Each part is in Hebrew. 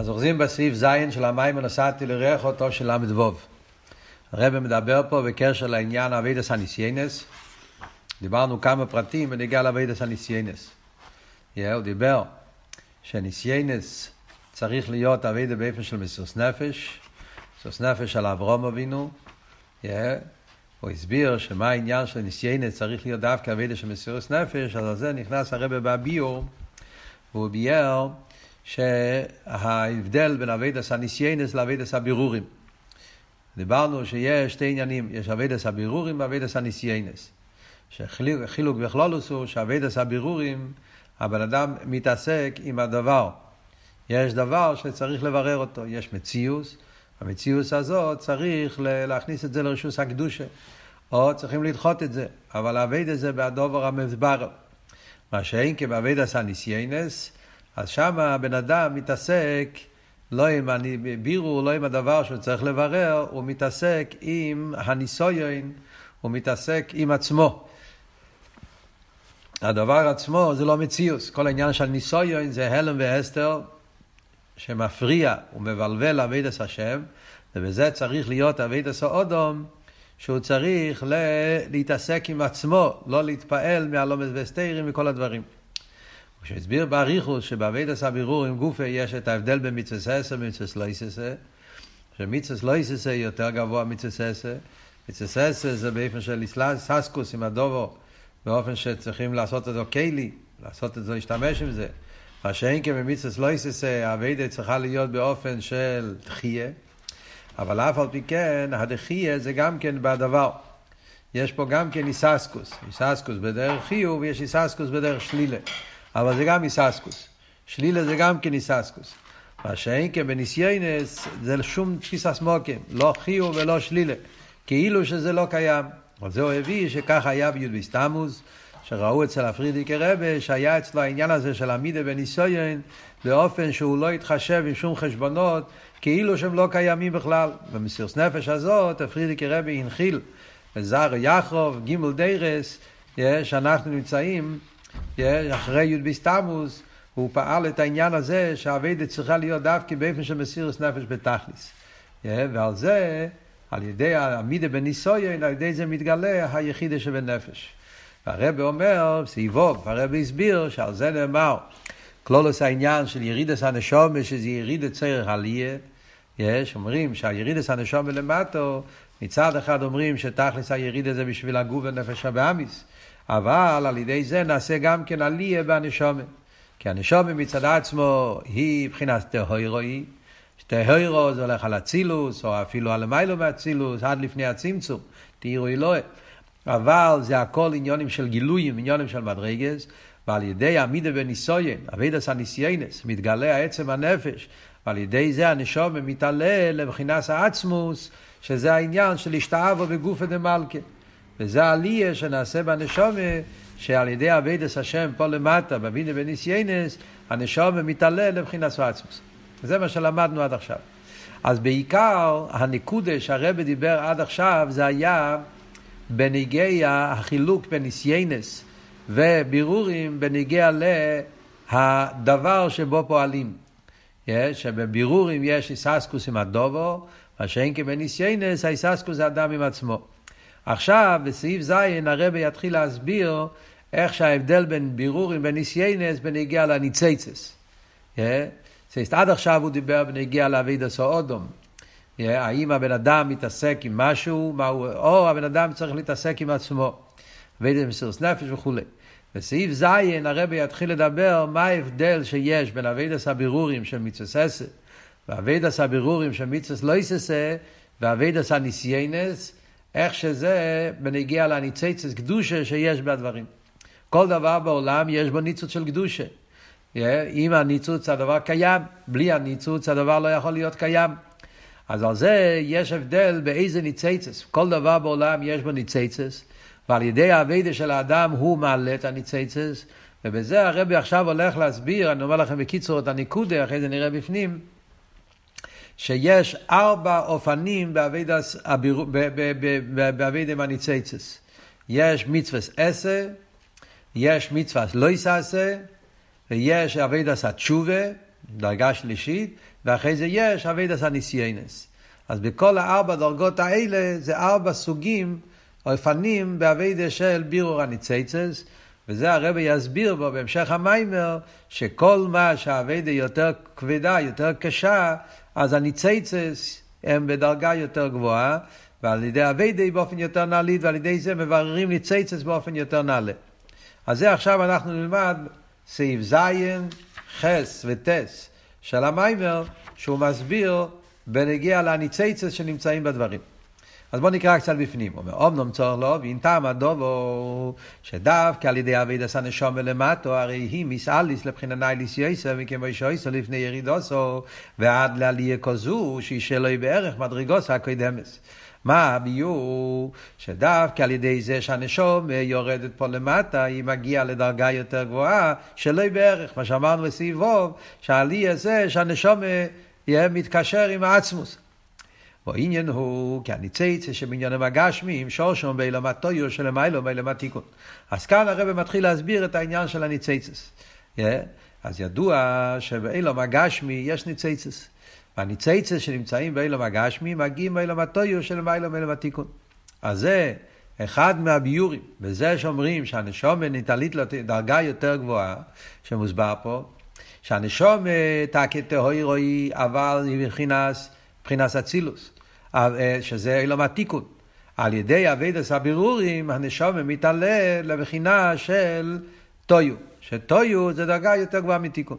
אז אוחזים בסעיף זין של המים ונסעתי לריח אותו של המדבוב. הרב מדבר פה בקשר לעניין אבידס הניסיינס. דיברנו כמה פרטים ונגיע לאבידס הניסיינס. הוא דיבר שהניסיינס צריך להיות אבידה באיפה של מסוס נפש, מסוס נפש על אברהם אבינו. הוא הסביר שמה העניין של הניסיינס צריך להיות דווקא אבידה של מסוס נפש, אז על זה נכנס הרב בביור, והוא בייר שההבדל בין אבידס הניסיינס לאבידס הבירורים. דיברנו שיש שתי עניינים, יש אבידס הבירורים ואבידס הניסיינס. שחילוק בכלולוס הוא שאבידס הבירורים, הבן אדם מתעסק עם הדבר. יש דבר שצריך לברר אותו, יש מציאוס, המציאוס הזאת צריך להכניס את זה לרשוס הקדושה, או צריכים לדחות את זה, אבל אבידס זה בדבר המדבר. מה שאין כבאבידס הניסיינס, אז שם הבן אדם מתעסק לא עם בירור, לא עם הדבר שהוא צריך לברר, הוא מתעסק עם הניסויין, הוא מתעסק עם עצמו. הדבר עצמו זה לא מציאוס. כל העניין של ניסויין זה הלם והסתר שמפריע ומבלבל אבידס השם, ובזה צריך להיות אבידס האודום, שהוא צריך להתעסק עם עצמו, לא להתפעל מהלומס וסתירים וכל הדברים. כשהסביר בעריכוס שבאבידס הבירור עם גופה יש את ההבדל בין מצווה ססה ומצווה סלויססה, שמצווה סלויססה יותר גבוה מצווה ססה. מצווה ססה זה באופן של ססקוס עם הדובו, באופן שצריכים לעשות את זה קיילי, לעשות את זה, להשתמש עם זה. מה שאין כמצווה סלויססה, האבידה צריכה להיות באופן של דחייה, אבל אף על פי כן, הדחייה זה גם כן בדבר. יש פה גם כן איססקוס, איססקוס בדרך חיוב, יש איססקוס בדרך שלילה. אבל זה גם איססקוס. שלילה זה גם כן איססקוס. מה שאין כן בניסיינס, זה שום תפיסס מוקים. לא חיוב ולא שלילה. כאילו שזה לא קיים. אבל זה הוא הביא שכך היה ביוד ביסטמוס, שראו אצל הפרידיק הרבה, שהיה אצלו העניין הזה של עמידה בניסיין, באופן שהוא לא התחשב עם שום חשבונות, כאילו שהם לא קיימים בכלל. במסירות נפש הזאת, הפרידיק הרבה הנחיל. בזר יחרוב, גימל דיירס, שאנחנו נמצאים, אחרי י' ביסטמוס הוא פעל את העניין הזה שהעבודה צריכה להיות דווקא באופן של מסירות נפש בתכלס, ועל זה על ידי העמידה בניסויין, על ידי זה מתגלה היחידה שבנפש. והרב אומר סביבוב, הרב הסביר שעל זה נאמר כלולוס העניין של ירידס הנשום, שזה ירידת צרח עליה. אומרים שהירידס הנשום ולמטו, מצד אחד אומרים שתכלס הירידה זה בשביל הגוף ונפש הבאמיס, אבל על ידי זה נעשה גם כן עליה בנשמה. כי הנשמה מצד עצמו היא בחינת תהירוי. תהירו זה הולך על הצילוס, או אפילו על מיילו מהצילוס, עד לפני הצמצום. תהירוי לא. אבל זה הכל עניונים של גילויים, עניונים של מדרגס, ועל ידי עמידה בניסויים, אבידס הניסיינס, מתגלה העצם הנפש, ועל ידי זה הנשמה מתעלה לבחינת העצמוס, שזה העניין של השתאבו בגוף דמלכה. וזה העלייה שנעשה בנשומה, שעל ידי עבודת השם פה למטה, בבינה בניסיינס, הנשומה מתעלה לבחינת עצמוס. זה מה שלמדנו עד עכשיו. אז בעיקר, הנקודה שהרב דיבר עד עכשיו, זה היה בניגיה החילוק בניסיינס, ובירורים בניגיה להדבר שבו פועלים. שבבירורים יש איססקוס עם הדובו, מה שאין כבניסיינס, האיססקוס זה אדם עם עצמו. עכשיו, בסעיף זין, הרב יתחיל להסביר איך שההבדל בין בירורים בניסיינס בנגיע לניצייצס. עד עכשיו הוא דיבר בנגיע לאבידס האודום. האם הבן אדם מתעסק עם משהו, או הבן אדם צריך להתעסק עם עצמו. אבידס מסירות נפש וכו'. בסעיף זין, הרב יתחיל לדבר מה ההבדל שיש בין אבידס הבירורים של מצווה ססה, ואבידס הבירורים של מצווה לא ססה, ואבידס הניסיינס, איך שזה בנגיע לניצוצות קדושה שיש בדברים. כל דבר בעולם יש בו ניצוץ של קדושה. אם הניצוץ הדבר קיים, בלי הניצוץ הדבר לא יכול להיות קיים. אז על זה יש הבדל באיזה ניצוצות. כל דבר בעולם יש בו ניצוצות, ועל ידי העבודה של האדם הוא מעלה את הניצוצות, ובזה הרבי עכשיו הולך להסביר, אני אומר לכם בקיצור את הנקודה, אחרי זה נראה בפנים, שיש 4 אופנים בעבודת הניצוצות. יש מצווה עשה, יש מצווה לא עשה, ויש עבודת התשובה, דרגה שלישית, ואחרי זה יש עבודת הניסיונס. אז בכל הארבע דרגות האלה זה ארבע סוגים או אופנים בעבודה של בירור הניציצס, וזה הרבי יסביר בו בהמשך המיימר, שכל מה שהעבודה יותר כבדה, יותר קשה, אז הניציצס הם בדרגה יותר גבוהה, ועל ידי עבודה באופן יותר נעלית, ועל ידי זה מבררים ניציצס באופן יותר נעלה. אז זה עכשיו אנחנו נלמד סעיף זיין, חס וטס של המיימר, שהוא מסביר בנגיע לניציצס שנמצאים בדברים. אז בואו נקרא קצת בפנים. הוא אומר, אמנם צורך לו, ואין טעם הדובו, שדווקא על ידי עבד עשה נשום ולמטו, הרי היא מסעליס לבחינני ליסיוסו, מכמו ישעיסו לפני ירידוסו, ועד לעליה כזו, שישלוי בערך מדרגוסו הקודמס. מה הביור? שדווקא על ידי זה שהנשום יורדת פה למטה, היא מגיעה לדרגה יותר גבוהה, שלוי בערך, מה שאמרנו בסביבוב, שהעליה זה שהנשום יהיה מתקשר עם העצמוס. ועניין הוא, כי הניציצה שבעניינם הגשמים, שורשם באילמת טויו שלמיילום, באילמת תיקון. אז כאן הרב מתחיל להסביר את העניין של הניציצס. אז ידוע שבאילום הגשמי יש ניציצס. והניציצס שנמצאים באילום הגשמי, מגיעים באילמת טויו שלמיילום, באילמת תיקון. אז זה אחד מהביורים. בזה שאומרים שהנשום ניתלית לדרגה יותר גבוהה, שמוסבר פה, שהנשום תקת תהוי רואי, אבל מבחינת הצילוס, שזה אילום התיקון. על ידי עבודת הבירורים, הנשום מתעלה לבחינה של טויו, שטויו זה דרגה יותר גבוהה מתיקון.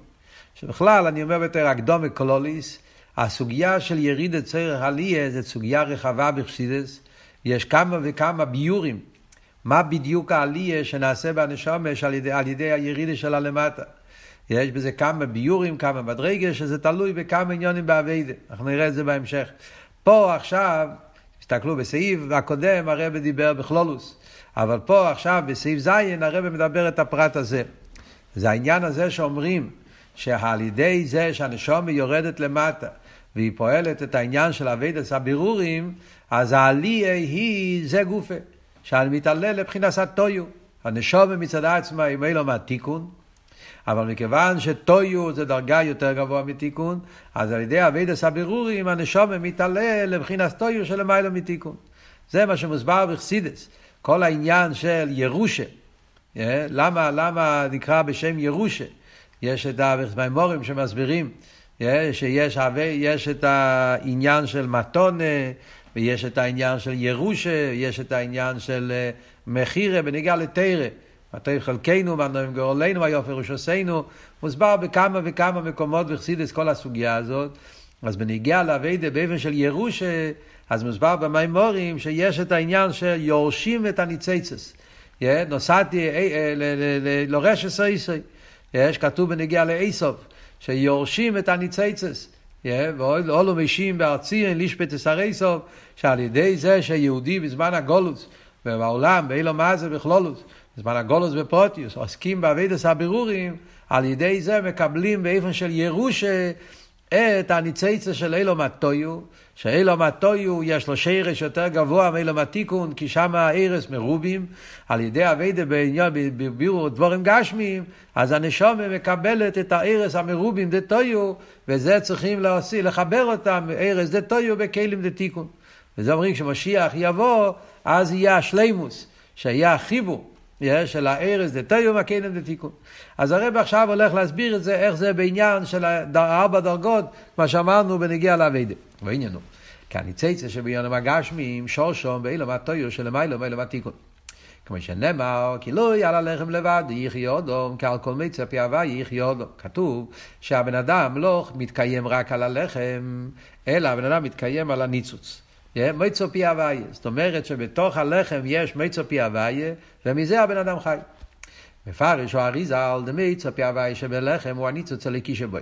שבכלל, אני אומר יותר אקדומי קלוליס, הסוגיה של ירידת צרח עליה, זאת סוגיה רחבה בחסידות, יש כמה וכמה ביורים, מה בדיוק העליה שנעשה בנשום על ידי הירידה שלה למטה. יש בזה כמה ביורים, כמה מדרגה, שזה תלוי בכמה עניונים בעבודה. אנחנו נראה את זה בהמשך. פה עכשיו, תסתכלו בסעיף הקודם, הרב דיבר בכלולוס. אבל פה עכשיו, בסעיף זיין, הרב מדבר את הפרט הזה. זה העניין הזה שאומרים, שעל ידי זה שהנשום יורדת למטה, והיא פועלת את העניין של עבודת הבירורים, אז העלייה היא זה גופה, שמתעלה לבחינת הטויו. הנשום מצד עצמה, אם אין לו מהתיקון, אבל מכיוון שטויו זה דרגה יותר גבוה מתיקון, אז על ידי עבודת הבירורים הנשמה מתעלה לבחינת טויו שלמיילא מתיקון. זה מה שמוסבר בחסידות. כל העניין של ירושה. למה נקרא בשם ירושה? יש את המאמרים שמסבירים שיש את העניין של מתונה, ויש את העניין של ירושה, יש את העניין של מחירה בניגע לתורה. מתי חלקנו, מנועים גאולנו, היופי ראשוסנו, מוסבר בכמה וכמה מקומות וחסידס כל הסוגיה הזאת. אז בניגיע לעבודה באופן של ירושה, אז מוסבר במיימורים שיש את העניין שיורשים את הניציצס. נוסעתי לורש עשו, יש כתוב בניגיע לאיסוף, שיורשים את הניציצס. ואולו משים בארצי, אין לישפט עשרי איסוף, שעל ידי זה שיהודי בזמן הגולוס, ובעולם, באילו מה זה בכלולוס, בזמן הגולוס בפרוטיוס, עוסקים בעבודת הבירורים, על ידי זה מקבלים באופן של ירושה את הניציצה של אילום התויו, שאילום התויו יש לו שרש יותר גבוה מאילום התיקון, כי שם הערס מרובים, על ידי עבודה בבירור דברים גשמיים, אז הנשמה מקבלת את הערס המרובים דה תויו, וזה צריכים לחבר אותם, ערס דה תויו בכלים דה תיקון. וזה אומרים כשמשיח יבוא, אז יהיה השלימוס, שיהיה החיבור. יש של הארץ דתיום הקדם דתיקון. אז הרב עכשיו הולך להסביר את זה, איך זה בעניין של ארבע דרגות, מה שאמרנו בנגיע לעבודה. ועניינו, כי הניציצה שבעניינם הגשמיים, שורשם באילום התויו שלמיילום אילום התיקון. כמו שנאמר, כי לא יהיה על הלחם לבד, יחיה אדם, כי על כל מצה פי הווה יחיה אדם. כתוב שהבן אדם לא מתקיים רק על הלחם, אלא הבן אדם מתקיים על הניצוץ. מצה פי הוויה, זאת אומרת שבתוך הלחם יש מצה פי הוויה, ומזה הבן אדם חי. מפרש או אריזה על מצה פי הוויה שבלחם הוא הניצוץ הליקי שבו.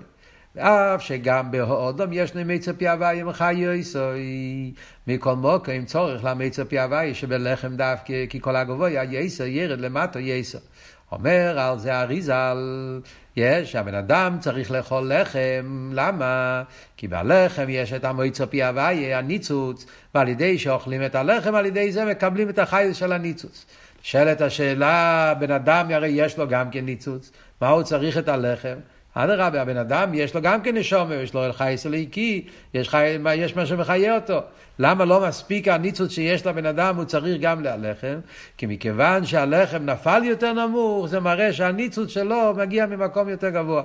ואף שגם בהאדם יש מצה פי הוויה מחיי סוי, מכל מקום צורך למצה פי הוויה שבלחם דווקא, כי כל הגבוה יסר ירד למטה יסר. אומר על זה אריזה, שהבן אדם צריך לאכול לחם, למה? כי בלחם יש את המוצא פי הוויה, הניצוץ, ועל ידי שאוכלים את הלחם, על ידי זה מקבלים את החיות של הניצוץ. שאלת השאלה, בן אדם הרי יש לו גם כן ניצוץ, מה הוא צריך את הלחם? אדרבה, הבן אדם יש לו גם כן נשמה, יש לו אל חייס אלוהיקי, יש מה שמחיה אותו. למה לא מספיק הניצוץ שיש לבן אדם, הוא צריך גם להלחם? כי מכיוון שהלחם נפל יותר נמוך, זה מראה שהניצוץ שלו מגיע ממקום יותר גבוה.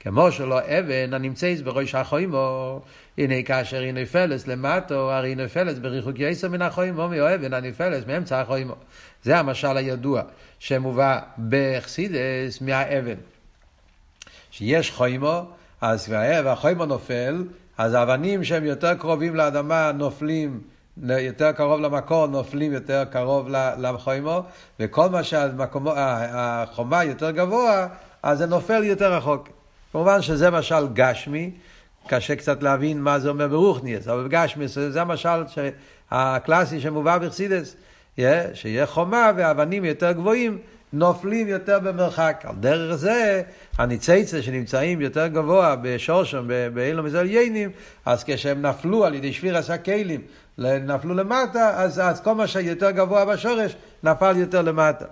כמו שלא אבן הנמצא בראש החוימו, הנה כאשר היא נפלס למטו, הרי היא נפלס בריחוק יסר מן החוימו, מאבן הנפלס מאמצע החוימו. זה המשל הידוע שמובא בחסידס מהאבן. שיש חוימו, אז והחוימו נופל, אז האבנים שהם יותר קרובים לאדמה נופלים, יותר קרוב למקור נופלים יותר קרוב לחוימו, וכל מה שהחומה יותר גבוה, אז זה נופל יותר רחוק. כמובן שזה משל גשמי, קשה קצת להבין מה זה אומר ברוכניאס, אבל בגשמי זה המשל הקלאסי שמובא בחסידס, שיהיה חומה והאבנים יותר גבוהים, נופלים יותר במרחק. על דרך זה, הניצייצה שנמצאים יותר גבוה בשורשם, באילו מזל יינים, אז כשהם נפלו על ידי שביר הסקלים, נפלו למטה, אז כל מה שיותר גבוה בשורש, נפל יותר למטה.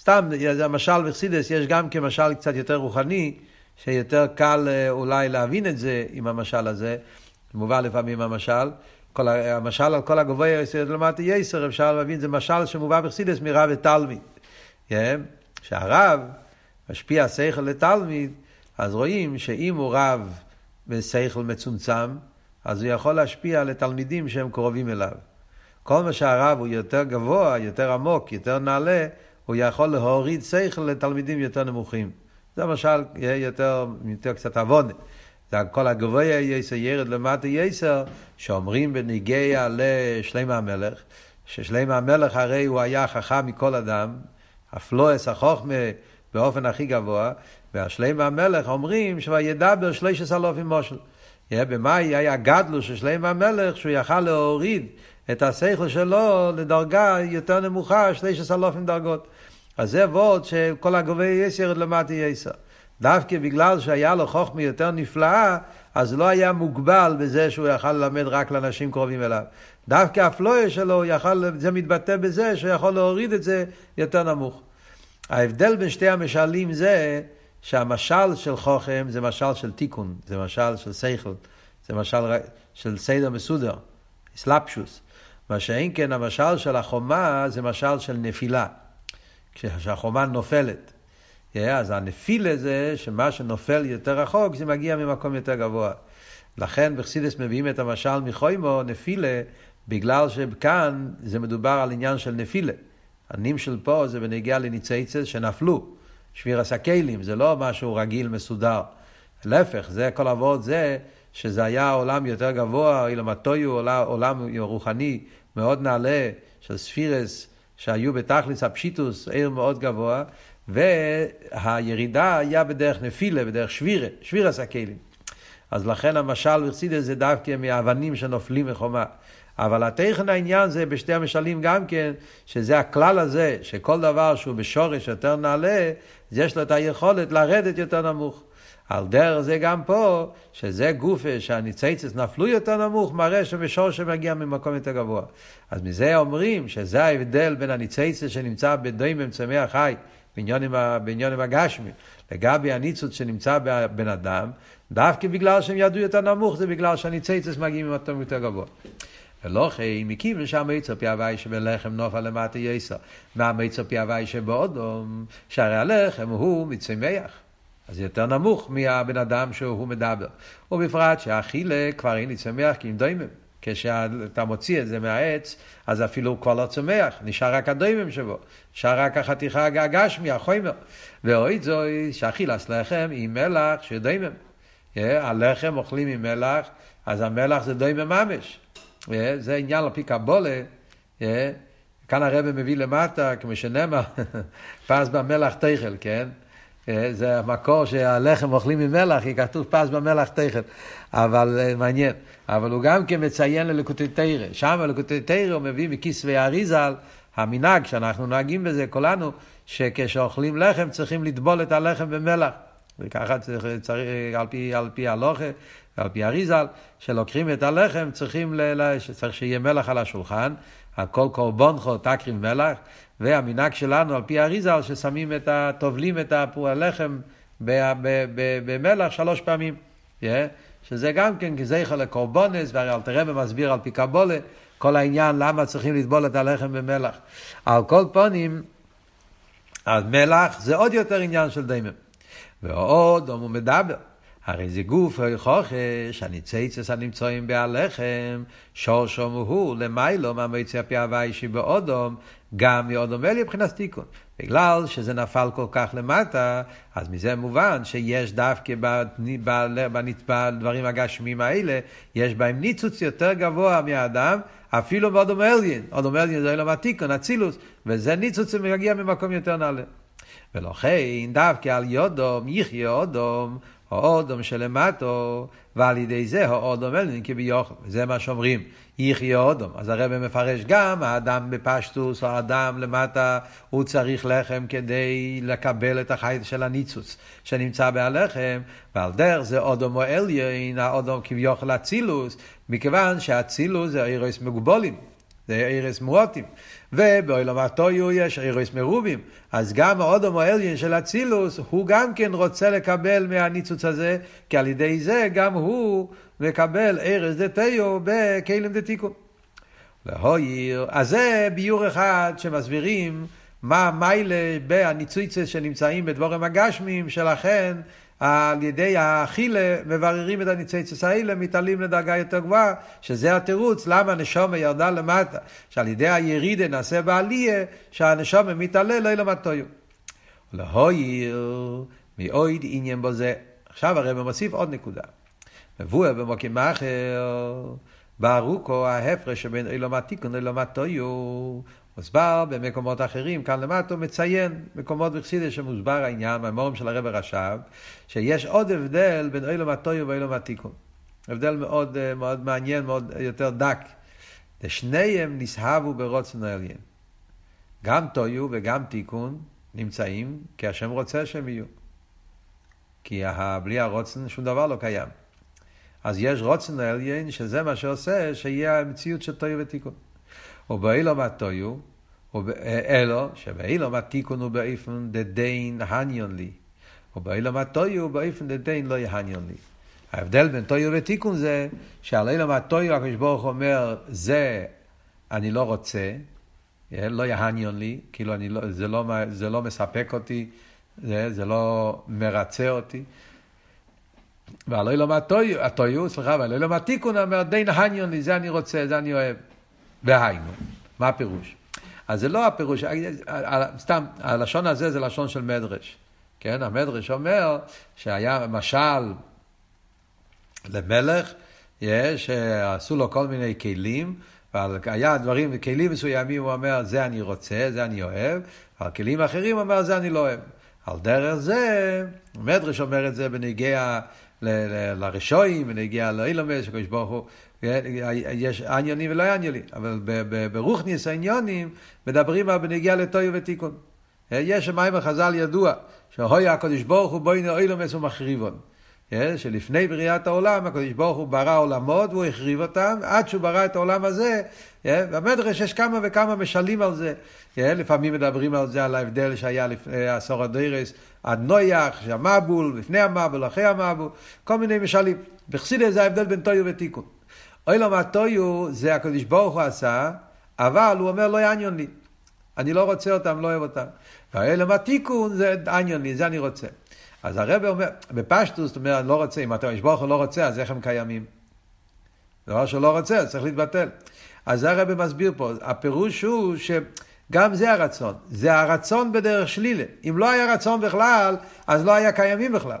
סתם, המשל בחסידס יש גם כמשל קצת יותר רוחני, שיותר קל אולי להבין את זה עם המשל הזה, מובא לפעמים המשל, המשל על כל הגבוה למטה יסר, אפשר להבין, זה משל שמובא בחסידס מרב ותלמיד. שהרב משפיע שכל לתלמיד, אז רואים שאם הוא רב בשכל מצומצם, אז הוא יכול להשפיע לתלמידים שהם קרובים אליו. כל מה שהרב הוא יותר גבוה, יותר עמוק, יותר נעלה, הוא יכול להוריד שכל לתלמידים יותר נמוכים. זה למשל יותר קצת עבונה. זה כל הגבוה יסר ירד למטה יסר, שאומרים בניגיה לשלמה המלך, ששלמה המלך הרי הוא היה חכם מכל אדם, הפלואס החוכמה באופן הכי גבוה, והשלמה המלך אומרים שוידבר 3,000 מושל. במאי היה גדלו של שלמה המלך שהוא יכל להוריד את השכל שלו לדרגה יותר נמוכה, 3,000 דרגות. אז זה וורד שכל הגובה יסר למטה יסר. דווקא בגלל שהיה לו חוכמה יותר נפלאה, אז לא היה מוגבל בזה שהוא יכל ללמד רק לאנשים קרובים אליו. דווקא הפלואה שלו, זה מתבטא בזה שהוא יכול להוריד את זה יותר נמוך. ההבדל בין שתי המשלים זה שהמשל של חוכם זה משל של תיקון, זה משל של שכל, זה משל של סדר מסודר, סלאפשוס. מה שאין כן המשל של החומה זה משל של נפילה, כשהחומה נופלת. אז הנפילה זה שמה שנופל יותר רחוק זה מגיע ממקום יותר גבוה. לכן בחסידס מביאים את המשל מחוימו נפילה, בגלל שכאן זה מדובר על עניין של נפילה. הנים של פה זה בנגיע לניצייצס שנפלו, שביר הסקלים, זה לא משהו רגיל מסודר. להפך, זה כל עבוד זה שזה היה עולם יותר גבוה, אילמטויו, עולם רוחני מאוד נעלה של ספירס שהיו בתכלס הפשיטוס, עיר מאוד גבוה, והירידה היה בדרך נפילה, בדרך שביר הסקלים. אז לכן המשל בחסידס זה דווקא מאבנים שנופלים מחומה. אבל התכן העניין זה בשתי המשלים גם כן, שזה הכלל הזה, שכל דבר שהוא בשורש יותר נעלה, יש לו את היכולת לרדת יותר נמוך. על דרך זה גם פה, שזה גופה שהניצייצס נפלו יותר נמוך, מראה שבשורש שמגיע ממקום יותר גבוה. אז מזה אומרים שזה ההבדל בין הניצייצס שנמצא בדוימם צמח חי, בעניונים הגשמי, לגבי הניצוץ שנמצא בבן אדם, דווקא בגלל שהם ידעו יותר נמוך, זה בגלל שהניצייצס מגיעים עם אטום יותר גבוה. ולא חי, מקים ושם יצא פי הווי שבלחם נופל למטה יסר. מה יצא פי הווי שבאודום? שהרי הלחם הוא מצמח. אז יותר נמוך מהבן אדם שהוא מדבר. ובפרט שהאכילה כבר אין לצמח כי הם דוימם. כשאתה מוציא את זה מהעץ, אז אפילו כבר לא צומח, נשאר רק הדוימים שבו, נשאר רק החתיכה הגשמי, החומר. ואוי זוי, שאכילס לחם עם מלח שדוימים. הלחם אוכלים עם מלח, אז המלח זה דוימים ממש. זה עניין לפי קבולה. כאן הרב מביא למטה, כמו שנאמר, פס במלח תכל, כן? זה המקור שהלחם אוכלים עם מלח, היא כתוב פס במלח תכל, אבל מעניין. אבל הוא גם כן מציין ללקוטי תירה. שם הלקוטי תירה הוא מביא מכיסוי האריז"ל, המנהג שאנחנו נוהגים בזה כולנו, שכשאוכלים לחם צריכים לטבול את הלחם במלח. וככה צריך, על פי הלוכה, על פי האריז"ל, שלוקחים את הלחם, צריך שיהיה מלח על השולחן, על כל קורבנכו תקריב מלח, והמנהג שלנו על פי האריז"ל ששמים טובלים את הלחם במלח 3 פעמים. שזה גם כן כזכר לקורבנס, והרי אל תראה ומסביר על פי קבולה, כל העניין למה צריכים לטבול את הלחם במלח. על כל פנים, אז מלח זה עוד יותר עניין של דמם. ועוד, הוא מדבר, הרי זה גוף חוכש, הניציצס הנמצואים בהלחם, שורשום הוא, למיילום, המציע פי הווה אישי באודום, גם מאודום אלי מבחינת תיקון. בגלל שזה נפל כל כך למטה, אז מזה מובן שיש דווקא בדברים הגשמים האלה, יש בהם ניצוץ יותר גבוה מהאדם, אפילו באודום אליין. אודום אליין זה אילום התיקון, הצילוס, וזה ניצוץ שמגיע ממקום יותר נעלה. ולכן דווקא על יודום, יחיה אודום, האודום שלמטו, ועל ידי זה האודום אליין כביוכל. זה מה שאומרים, יחיה אודום. אז הרב מפרש גם, האדם בפשטוס, האדם למטה, הוא צריך לחם כדי לקבל את החי של הניצוץ שנמצא בהלחם, ועל דרך זה אודום אליין, האודום כביוכל הצילוס, מכיוון שהצילוס זה אירוס מגבולים. זה אירס מועטים, ובאילומתו יש אירס מרובים, אז גם האודום האליין של הצילוס, הוא גם כן רוצה לקבל מהניצוץ הזה, כי על ידי זה גם הוא מקבל אירס דתיו בקהילים דתיקו. להויר, אז זה ביור אחד שמסבירים מה מיילה בהניצוצות שנמצאים בדבורים הגשמים, שלכן על ידי האכילה מבררים את הניצוצות האלה, מתעלים לדרגה יותר גבוהה, שזה התירוץ למה הנשמה ירדה למטה, שעל ידי הירידה נעשה בעליה, שהנשמה מתעלה לא למטויו. להויר, מאויד עניין בו זה. עכשיו הרב מוסיף עוד נקודה. מבואר במקום אחר, בארוכו ההפרש שבין אילומתיקון אילומתויו, מוסבר במקומות אחרים, כאן למטה מציין מקומות בחסידות שמוסבר העניין, מהמורם של הרב הרש"ב, שיש עוד הבדל בין אילום התויו ואילום התיקון. הבדל מאוד, מאוד מעניין, מאוד יותר דק. שניהם נסהבו ברצון העליון. גם תויו וגם תיקון נמצאים כי השם רוצה שהם יהיו. כי בלי הרצון שום דבר לא קיים. אז יש רצון העליון שזה מה שעושה שיהיה המציאות של תויו ותיקון. ובאילום התויו, אלו שבאילום התיקון הוא באיפן דדיין הניון לי, ובאילום התויו באיפן דדיין לא יהניון לי. ההבדל בין תויו ותיקון זה שעל אילום התויו הקדוש ברוך אומר, זה אני לא רוצה, לא יהניון לי, כאילו זה לא מספק אותי, זה לא מרצה אותי. ועל אילום התויו, ועל אילום התיקון אומר, דיין הניון לי, זה אני רוצה, זה אני אוהב. והיינו, מה הפירוש? אז זה לא הפירוש, סתם, הלשון הזה זה לשון של מדרש. כן, המדרש אומר שהיה משל למלך, שעשו לו כל מיני כלים, והיה דברים, כלים מסוימים הוא אומר, זה אני רוצה, זה אני אוהב, ועל כלים אחרים הוא אומר, זה אני לא אוהב. על דרך זה, המדרש אומר את זה בנגיע לרשועים, בנגיע לאילומס, שקודש ברוך הוא, יש עניונים ולא עניונים, אבל ברוחניס העניונים מדברים על בנגיעה לתויו ותיקון. יש שמיים החז"ל ידוע שהויה הקדוש ברוך הוא בוינו אילומס ומחריבון, שלפני בריאת העולם הקדוש ברוך הוא ברא עולמות והוא החריב אותם עד שהוא ברא את העולם הזה. במדרש יש כמה וכמה משלים על זה, לפעמים מדברים על זה, על ההבדל שהיה לפני עשור הדרס עד נויח, שהמאבול, לפני המאבול, אחרי המאבול, כל מיני משלים. בחסידות זה ההבדל בין תויו ותיקון. אילום התויו זה הקדוש ברוך הוא עשה, אבל הוא אומר לא יעניין לי, אני לא רוצה אותם, לא אוהב אותם. ואילום התיקון זה עניין לי, זה אני רוצה. אז הרב אומר, בפשטוס, זאת אומרת, לא רוצה, אם הקדוש ברוך הוא לא רוצה, אז איך הם קיימים? דבר שהוא לא רוצה, צריך להתבטל. אז הרב מסביר פה, הפירוש הוא שגם זה הרצון, זה הרצון בדרך שלילה. אם לא היה רצון בכלל, אז לא היה קיימים בכלל.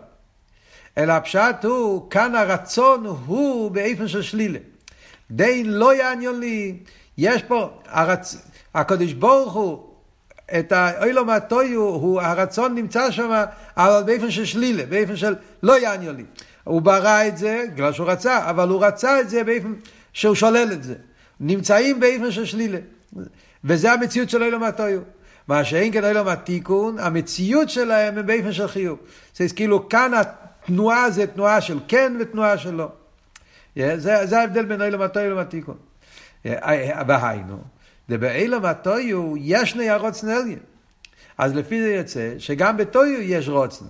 אלא הפשט הוא, כאן הרצון הוא באיפן של שלילה. די לא יעניין לי, יש פה, הקדוש ברוך הוא, את האילום התויו, הרצון נמצא שם, אבל באיפן של שלילה, באיפן של לא יעניין לי. הוא ברא את זה, בגלל שהוא רצה, אבל הוא רצה את זה באיפן שהוא שולל את זה. נמצאים באיפן של שלילה. וזה המציאות של אילום התויו. מה שאין כן אילום התיקון, המציאות שלהם הם באיפן של חיוב. זה כאילו כאן התנועה זה תנועה של כן ותנועה של לא. זה ההבדל בין אילום התויו ואילום התיקון. והיינו. ובאילום התויו יש שני הרצון עליון. אז לפי זה יוצא שגם בתויו יש רצון.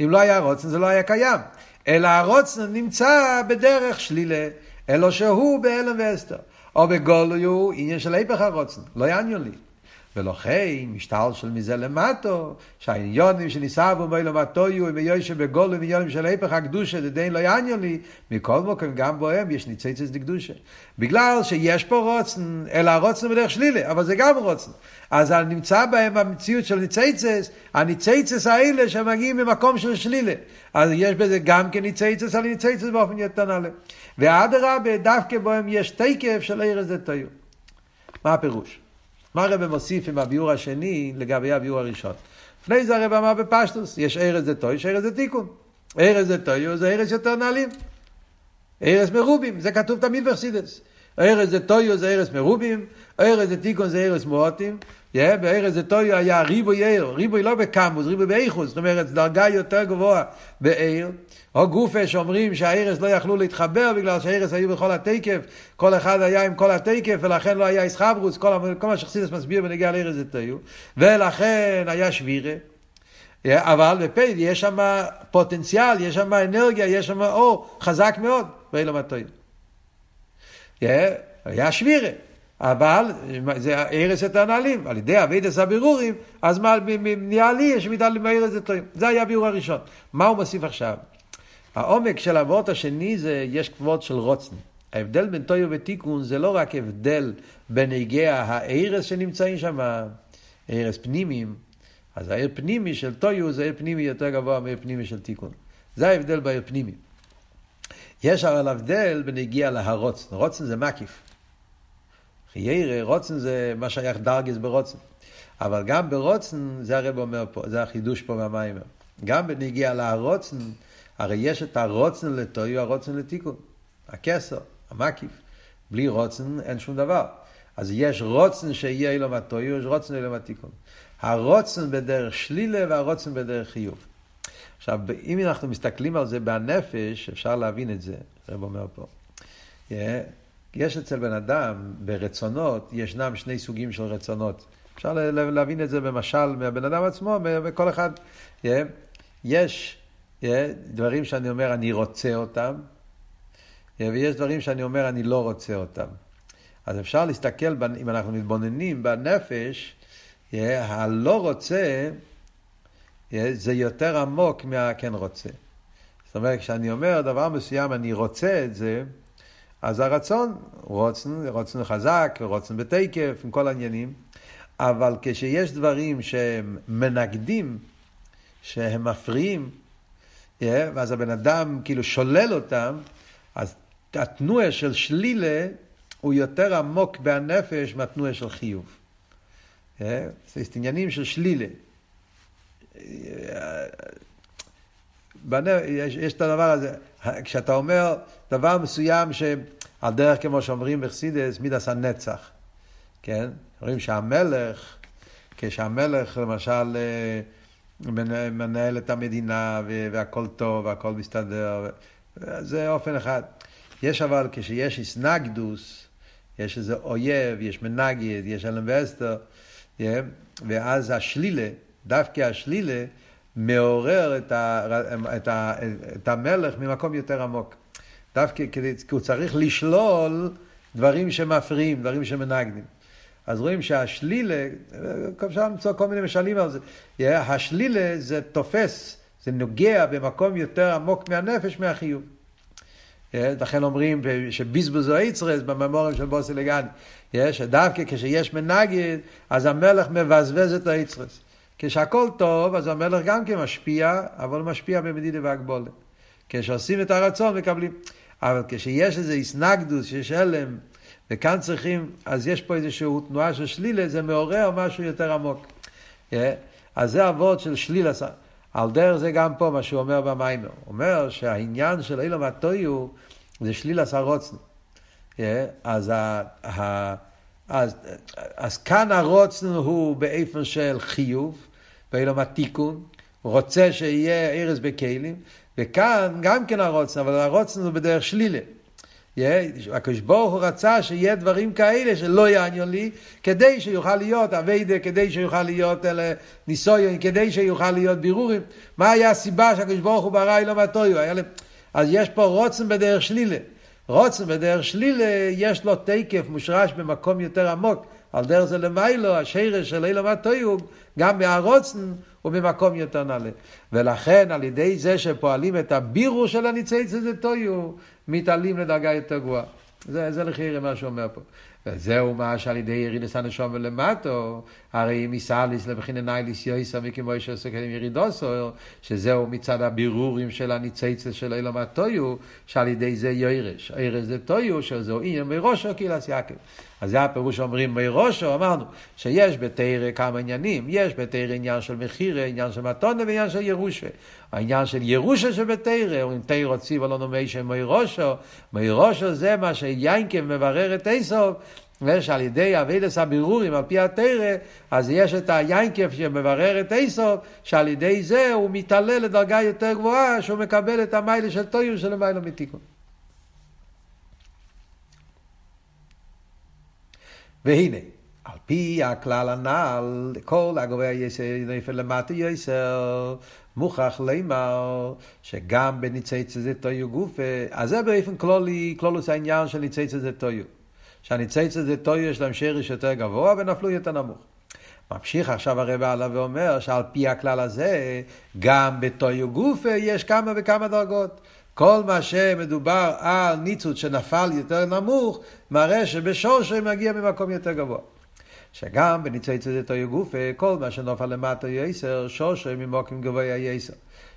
אם לא היה הרוצן זה לא היה קיים, אלא הרוצן נמצא בדרך שלילה, אלא שהוא באלם ואסתר, או בגולוי הוא עניין של היפך הרוצן, לא יעניין לי. ולכן משתל של מזה למטו, שהעניונים שניסבו מי למטו יהיו, אם יהיו שבגולוי עניונים של היפך הקדושה, דדיין לא יעניין לי, מכל מוקם גם בוהם יש ניצצת דקדושה. בגלל שיש פה רוצן, אלא הרוצן בדרך שלילה, אבל זה גם רוצן. אז נמצא בהם המציאות של ניצייצס, הניצייצס האלה שמגיעים ממקום של שלילה. אז יש בזה גם כן ניצייצס, אבל ניצייצס באופן יותר נעלה. והאדרבה דווקא בהם יש תקף של אירס דתיו. מה הפירוש? מה הרב מוסיף עם הביור השני לגבי הביור הראשון? לפני זה הרב אמר בפשטוס, יש אירס דתיו, יש אירס דתיקון. אירס דתיו זה אירס יותר נעלים. אירס מרובים, זה כתוב תמיד בחסידס. אירס דתיו זה אירס מרובים, אירס דתיקון זה אירס מועטים. יא בארץ התויה היה ריבוי לא בקמוס, ריבוי באיחוס, זאת אומרת דרגה יותר גבוהה באיר, או גופה שאומרים שהארץ לא יכלו להתחבר בגלל שהארץ היו בכל התקף, כל אחד היה עם כל התקף, ולכן לא היה ישחברוס, כל מה שחסידס מסביר בנגיע לארץ התויה, ולכן היה שבירה, אבל בפייל יש שם פוטנציאל, יש שם אנרגיה, יש שם אור חזק מאוד, ואילו מתויה. היה שבירה. אבל זה ערס את הנעלים, על ידי הוידס הבירורים, אז נהיה לי יש מתעלים מהערס את טועים. זה היה הבירור הראשון. מה הוא מוסיף עכשיו? העומק של המות השני זה יש כבוד של רוצן. ההבדל בין טויו ותיקון זה לא רק הבדל בין היגע הערס שנמצאים שם, הערס פנימיים. אז הער פנימי של טויו זה הער פנימי יותר גבוה מהער פנימי של תיקון. זה ההבדל בער פנימי. יש אבל הבדל בין היגע להרוצן. רוצן זה מקיף. ירא, רוצן זה מה שייך דרגס ברוצן. אבל גם ברוצן, זה הרב אומר פה, זה החידוש פה מהמיימר. גם בנגיע להרוצן, הרי יש את הרוצן לתויו, הרוצן לתיקון. הכסר, המקיף. בלי רוצן אין שום דבר. אז יש רוצן שיהיה אילום התויו, יש רוצן אילום התיקון. הרוצן בדרך שלילה והרוצן בדרך חיוב. עכשיו, אם אנחנו מסתכלים על זה בנפש, אפשר להבין את זה, הרב אומר פה. יש אצל בן אדם, ברצונות, ישנם שני סוגים של רצונות. אפשר להבין את זה במשל מהבן אדם עצמו, מכל אחד. יש דברים שאני אומר, אני רוצה אותם, ויש דברים שאני אומר, אני לא רוצה אותם. אז אפשר להסתכל, אם אנחנו מתבוננים בנפש, הלא רוצה, זה יותר עמוק מהכן רוצה. זאת אומרת, כשאני אומר דבר מסוים, אני רוצה את זה, אז הרצון, רוצן חזק, רוצן בתקף, עם כל העניינים, אבל כשיש דברים שהם מנגדים, שהם מפריעים, ואז הבן אדם כאילו שולל אותם, אז התנועה של שלילה הוא יותר עמוק בנפש מהתנועה של חיוב. זה עניינים של שלילה. יש את הדבר הזה, כשאתה אומר דבר מסוים שעל דרך כמו שאומרים בחסידס, מידס הנצח, כן? אומרים שהמלך, כשהמלך למשל מנהל את המדינה והכל טוב והכל מסתדר, זה אופן אחד. יש אבל כשיש הסנגדוס, יש איזה אויב, יש מנגד, יש אלם ואסתר, ואז השלילה, דווקא השלילה, מעורר את המלך ממקום יותר עמוק. דווקא כי הוא צריך לשלול דברים שמפריעים, דברים שמנגדים. אז רואים שהשלילה, אפשר למצוא כל מיני משלים על זה, השלילה זה תופס, זה נוגע במקום יותר עמוק מהנפש, מהחיוב. לכן אומרים שביזבוז או יצרס בממורם של בוסי לגן, שדווקא כשיש מנגד, אז המלך מבזבז את היצרס. כשהכל טוב, אז המלך גם כן משפיע, אבל משפיע במדידה והגבולה. כשעושים את הרצון מקבלים. אבל כשיש איזה הסנגדוס, שיש אלם, וכאן צריכים, אז יש פה איזושהי תנועה של שלילה, זה מעורר משהו יותר עמוק. אז זה עבוד של שלילה. על דרך זה גם פה מה שהוא אומר במיימר. הוא אומר שהעניין של אילום התויו, זה שלילה סרוצני. אז כאן הרוצן הוא באיפן של חיוב, באילום התיקון, הוא רוצה שיהיה ערס בכלים, וכאן גם כן הרוצן, אבל הרוצן הוא בדרך שלילה. הקדוש ברוך הוא רצה שיהיה דברים כאלה שלא יעניין לי, כדי שיוכל להיות עבודה, כדי שיוכל להיות ניסויים, כדי שיוכל להיות בירורים. מה היה הסיבה שהקדוש ברוך הוא ברא אילום התוהו? אז יש פה רוצן בדרך שלילה. רוצן בדרך שלילה יש לו תקף מושרש במקום יותר עמוק. על דרך זה למיילו, השרש של אילום התוהו, גם מהרוצן ובמקום יותר נעלה. ולכן על ידי זה שפועלים את הבירור של הניצוץ הזה תוהו, מתעלים לדרגה יותר גבוהה. זה לחירי מה שאומר פה. וזהו מה שעל ידי ירידס הנשום ולמטו, הרי מיסאליס לבחין נאיליס יויסא מכמו שעוסק עם ירידוסו, שזהו מצד הבירורים של הניצוץ של אילום התוהו, שעל ידי זה יוירש. יוירש זה תוהו, שזהו אין מראשו קהילס יעקב. אז זה הפירוש שאומרים מראשו, אמרנו שיש בתורה כמה עניינים, יש בתורה עניין של מחירה, עניין של מתונה ועניין של ירושה. העניין של ירושה שבתורה, אומרים תורה ציווה לנו מראשו, מראשו זה מה שיעקב מברר את עשו, ושעל ידי עבודת הבירורים על פי התורה, אז יש את יעקב שמברר את עשו, שעל ידי זה הוא מתעלה לדרגה יותר גבוהה, שהוא מקבל את המעלה של תוהו שלמעלה מתיקון. והנה, על פי הכלל הנ"ל, כל הגובה יסר למטה יסר, מוכח לימר, שגם בניצוץ הזה תוהו גופה, אז זה באופן כללי, כלולוס העניין של ניצוץ הזה תוהו. שהניצוץ הזה תוהו יש להם שרש יותר גבוה ונפלו יותר נמוך. ממשיך עכשיו הרב הלאה ואומר שעל פי הכלל הזה, גם בתוהו גופה יש כמה וכמה דרגות. כל מה שמדובר על ניצוץ שנפל יותר נמוך, מראה שבשורש מגיע ממקום יותר גבוה. שגם בניצוץ הזה תוהו גופה, כל מה שנופל למטה יסר, שורש ממקום גבוה יסר.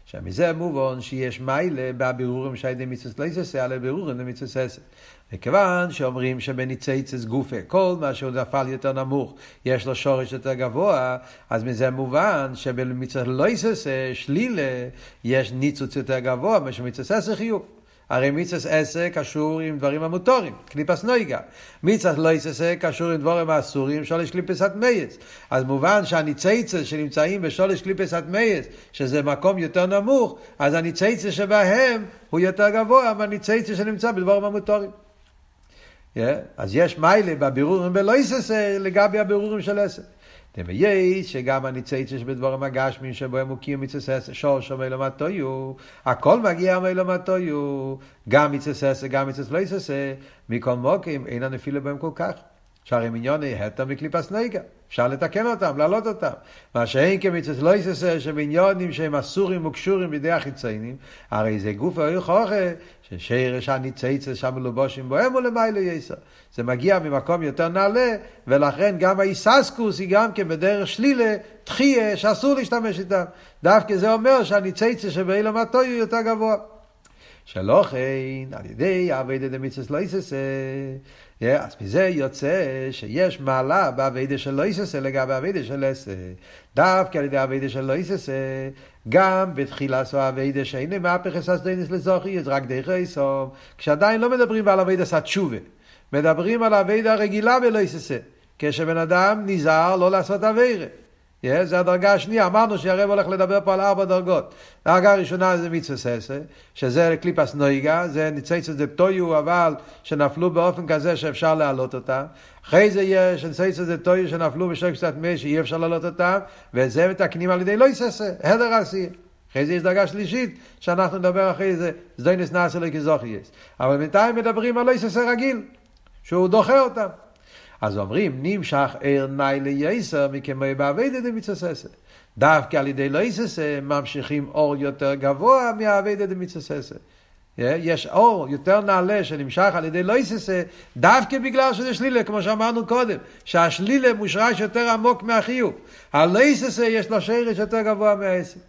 שמזה מובן שיש מיילה בבירורים שעל ידי ניצוץ לססה, על הבירורים לניצוץ לססה. מכיוון שאומרים שבניצוץ גופה, כל מה שהוא נפל יותר נמוך, יש לו שורש יותר גבוה, אז מזה מובן שבניצוץ לססה, שלילה, יש ניצוץ יותר גבוה, מה שניצוץ לססה חיוב. הרי מיצס עשה קשור עם דברים המותרים, קליפס נויגה. מיצס לא עשה קשור עם דברים האסורים, שולש קליפס אטמייס. אז מובן שהניצייצס שנמצאים בשולש קליפס אטמייס, שזה מקום יותר נמוך, אז הניצייצס שבהם הוא יותר גבוה מהניצייצס שנמצא בדברים המותרים. אז יש מיילה בבירורים בלא עשה לגבי הבירורים של עשה. דמייש שגם הניצוץ שבדברים הגשמיים שבהם הוא קיום מצוות עשה שורש אילום התוהו, הכל מגיע מאילום התוהו, גם מצוות עשה גם מצוות לא עשה, מכל מקום אין הנפילה בהם כל כך. שהרי מיניוני הטה מקליפס נויגה, אפשר לתקן אותם, להעלות אותם. מה שאין כמצוות לא עשה שמיניונים שהם אסורים וקשורים בידי החיצונים, הרי זה גוף הוכח ששרש הניצוץ שהמלובשים בהם ולמעלה יסר. זה מגיע ממקום יותר נעלה, ולכן גם האיססקוס היא גם כן בדרך שלילה, תחייה, שאסור להשתמש איתם. דווקא זה אומר שהניצוץ שבאילום התוהו יותר גבוה. שלוחין, על ידי עבודת המצוות לא עשה, אז מזה יוצא שיש מעלה בעבודה של לא עשה לגבי עבודה של עשה. דווקא על ידי עבודה של לא עשה, גם בתחילה עשו עבודה שאין מהפכת הסדינס לזוכי, אז רק דרך עשו. כשעדיין לא מדברים על עבודת התשובה, מדברים על עבודה רגילה ולא עשה. כשבן אדם נזהר לא לעשות עבודה. זה הדרגה השנייה. אמרנו שהרב הולך לדבר פה על 4 דרגות. דרגה הראשונה זה מצוות עשה, שזה קליפס נויגה, זה ניצוץ תוהו אבל שנפלו באופן כזה שאפשר להעלות אותם. אחרי זה יש ניצוץ תוהו שנפלו בשורש הטמא שאי אפשר להעלות אותם, וזה מתקנים על ידי לא עשה, הדר עשייה. אחרי זה יש דרגה שלישית שאנחנו נדבר אחרי זה, זדינס נעשה לא כזוכי יש. אבל בינתיים מדברים על לא עשה רגיל, שהוא דוחה אותם. אז אומרים, נמשך ער נאי ליסר מכמו בעבודת המצוות עשה. דווקא על ידי לא עשה ממשיכים אור יותר גבוה מעבודת המצוות עשה. יש אור יותר נעלה שנמשך על ידי לא עשה, דווקא בגלל שזה שלילה, כמו שאמרנו קודם, שהשלילה מושרש יותר עמוק מהחיוב. הלא עשה יש לו שרש יותר גבוה מהעשה.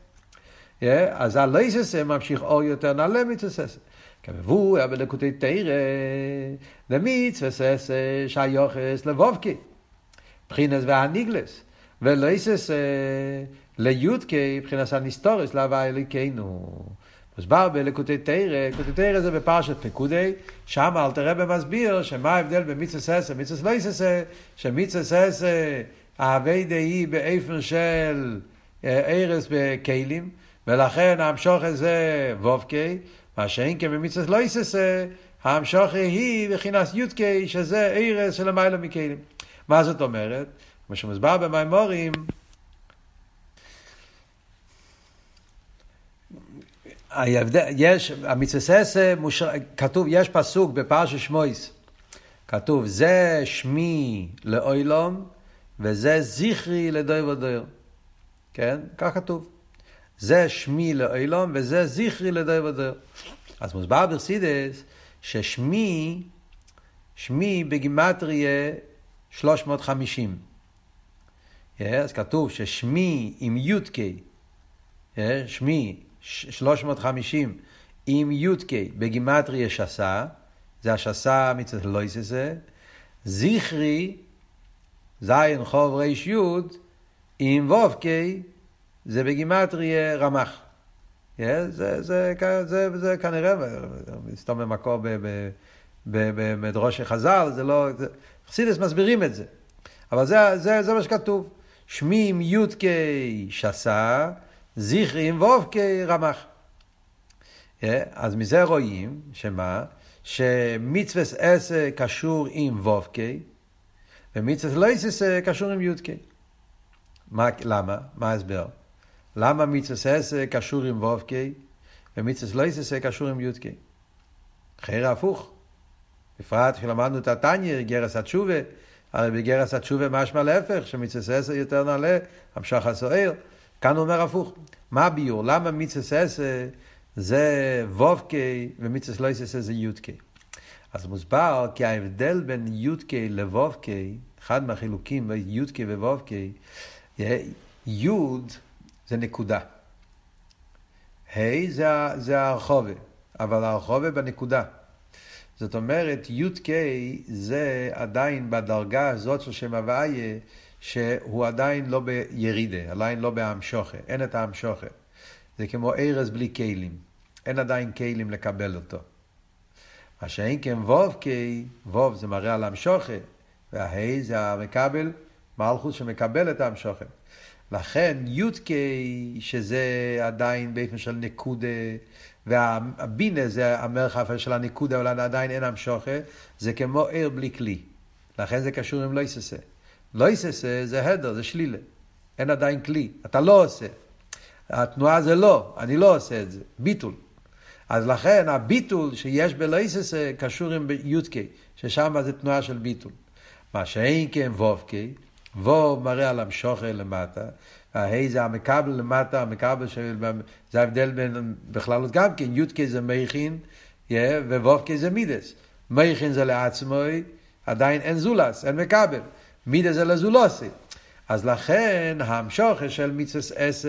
אז הלא עשה ממשיך אור יותר נעלה מצוות עשה. כמבואר בליקוטי תורה, למצוות עשה שייכת לבבקי, בחינת והניגלס, ולא עשה ליודקי, בחינת הנסתורס להווה אלוקינו. מוסבר בליקוטי תורה, ליקוטי תורה זה בפרשת פקודי, שם אלתר רבי מסביר שמה ההבדל במצוות עשה ומצוות לא עשה, שמצוות עשה העבודה היא באופן של ערס בכלים, ולכן המשוך הזה בבקי, מה שאין כמצוות לא עשה, ההמשכה היא בחינת יודקי, שזה עירס של המעלה מכלים. מה זאת אומרת? כמו שמוסבר במיימורים, יש המצווה כתוב, יש פסוק בפרשת שמות, כתוב זה שמי לעולם וזה זכרי לדור ודור. כן? כך כתוב. זה שמי לעולם וזה זכרי לדור ודור. אז מוסבר ברסידס ששמי, שמי בגימטריה 350. אז כתוב ששמי עם יודקי, שמי 350 עם יודקי בגימטריה שסה, זה השסה מצד לא יססה, זכרי, זין חוב ריש יוד, עם וובקי, זה בגימטריה רמח. זה כנראה, סתום במקור במדרש חז"ל, זה לא, חסידס מסבירים את זה. אבל זה מה שכתוב. שמי עם יודקי שסה, זכרי עם וובקי רמח. אז מזה רואים שמה? שמצווה עשה קשור עם וובקי, ומצווה לא עשה קשור עם יודקי. למה? מה ההסבר? למה מצווה עשה קשור עם וובקי, ומצווה לא עשה קשור עם יודקי? חיירה הפוך. בפרט שלמדנו את התניא, גרס התשובה, הרי בגרס התשובה משמע להפך, שמצווה עשה יותר נעלה, המשך הסוער. כאן הוא אומר הפוך. מה הביור? למה מצווה עשה זה וובקי ומצווה לא יססה זה יודקי? אז מוסבר כי ההבדל בין יודקי לוובקי, אחד מהחילוקים בין יודקי וובקי, יוד זה נקודה, היי זה הרחובה, אבל הרחובה בנקודה. זאת אומרת יודקי זה עדיין בדרגה הזאת של שם הוויה, שהוא עדיין לא בירידה, עדיין לא בהמשוכה, אין את ההמשוכה. זה כמו ערס בלי כלים. אין עדיין כלים לקבל אותו. מה שאין כן וובקי, ווב זה מראה על המשוכה, וההי זה המקבל, מלכות שמקבל את המשוכה. לכן יודקי, שזה עדיין באיפה של נקודה, והבינה זה המרחב של הנקודה, אבל עדיין אין המשוכה, זה כמו ער בלי כלי. לכן זה קשור עם לא יססה. לא יססה זה הדר, זה שלילה. אין עדיין כלי, אתה לא עושה. התנועה זה לא, אני לא עושה את זה, ביטול. אז לכן הביטול שיש בלאיסס קשור עם יודקי, ששם זה תנועה של ביטול. מה שאין כן וובקי, ווב מראה על המשוכה למטה, ההי זה המקבל למטה, המקבל זה ההבדל בין בכללות גם כן, יודקי זה מייכין, ווובקי זה מידס. מייכין זה לעצמוי, עדיין אין זולס, אין מקבל. מידס זה לזולוסי. אז לכן ההמשוך של מצווה עשה,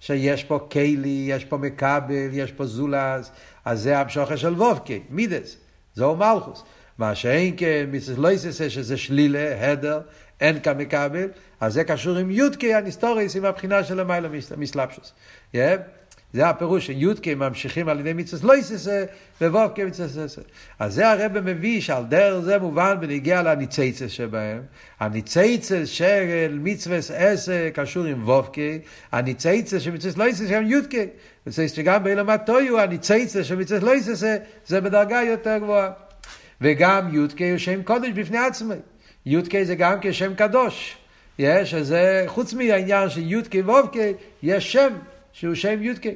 שיש פה קיילי, יש פה מקבל, יש פה זולס, אז זה ההמשוך של וובקי, מידס, זהו מלכוס. מה שאין כמצווה לא עשה, שזה שלילה, הדר, אין כמקבל, אז זה קשור עם יודקי הניסטוריס, עם הבחינה של המעלה מסלבשוס. זה הפירוש שיודקי ממשיכים על ידי מצווה לא עשה, ווובקי מצווה עשה. אז זה הרב מביא שעל דרך זה מובן בנגיע לניצייצס שבהם. הניצייצס של מצווה עשה קשור עם וובקי, הניצייצס של מצווה לא עשה שם יודקי. וזה שגם באילמת תויו, הניצייצס של מצווה לא עשה זה בדרגה יותר גבוהה. וגם יודקי הוא שם קודש בפני עצמי. יודקי זה גם כשם קדוש. יש, אז חוץ מהעניין של יודקי וובקי, יש שם. שהוא שם יודקי,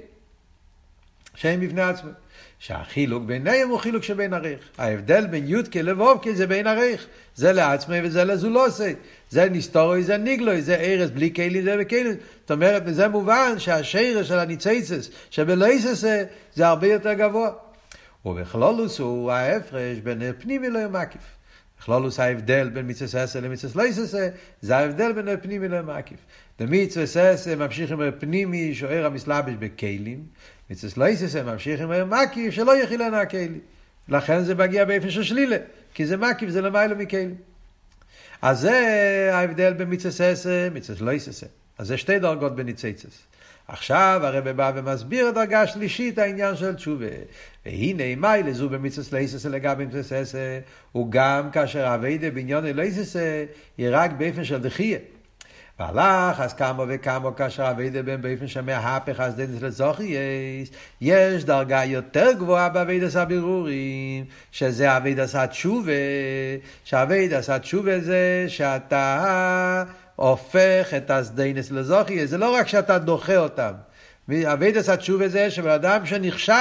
שם בפני עצמו. שהחילוק ביניהם הוא חילוק שבין עריך. ההבדל בין יודקי לוובקי זה בין עריך. זה לעצמי וזה לזולוסי. זה ניסטורי, זה ניגלוי, זה ערס בלי קיילים, זה בקיילים. זאת אומרת, וזה מובן שהשער של הניצייצס, שבלאיסס זה הרבה יותר גבוה. ובכלולוס הוא ההפרש בין פנימי למקיף. בכלולוס ההבדל בין מצווה עשה למצווה לא עשה, זה ההבדל בין פנימי למקיף. מצווה עשה ממשיך עם פנימי שוער המסלבש בכלים, מצווה לא עשה ממשיך עם מקיף שלא יחילנה הכלים. לכן זה מגיע באופן של שלילה, כי זה מקיף, זה למעלה מכלים. אז זה ההבדל בין מצווה עשה, מצווה לא עשה. אז זה שתי דרגות בניצייצס. עכשיו הרב בא ומסביר דרגה שלישית העניין של תשובה. והנה מיילה זו במצווה לא עשה לגבי מצווה עשה, וגם כאשר עבודה בעניין לא עשה היא רק באופן של דחייה. והלך אז כמה וכמה כאשר עבדה בהם באופן שמההפך אז דנס לזוכי יש. יש דרגה יותר גבוהה בעבודת הבירורים, שזה עבודת התשובה, שעבודת התשובה זה שאתה הופך את הסדינס לזוכי, זה לא רק שאתה דוחה אותם. עבודת התשובה זה שבאדם שנכשל,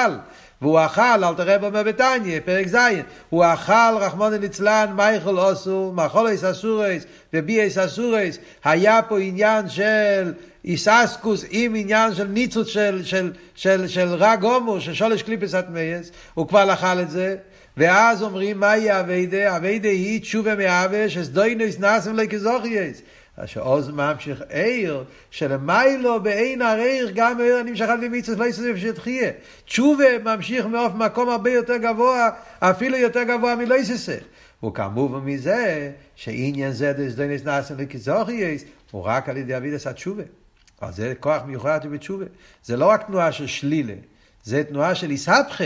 והוא אכל, אל תראה במה בטניה, פרק זיין, הוא אכל, רחמון הליצלן, מייכל אוסור, מאכול איס אסורס, ובי איס אסורס, היה פה עניין של איססקוס, עם עניין של ניצוץ של, של, של, של רג הומו, של שולש קליפס התמייס, הוא כבר אכל את זה, ואז אומרים, מה היא הווידה? הווידה היא תשובה מהווה, שסדוינו יסנסם לכזוכייס, השעוז ממשיך עיר, שלמיילו בעין הרעיר, גם העיר הנמשכת במצוות לא יסוס ושתחיה. תשובה ממשיך מאוף מקום הרבה יותר גבוה, אפילו יותר גבוה מלא יסוס. וכמובן מזה, שעניין זה דזדנס נעשם וכזוכייס, הוא רק על ידי עבידת התשובה. אז זה כוח מיוחד בתשובה. זה לא רק תנועה של שלילה, זה תנועה של איסהפכה.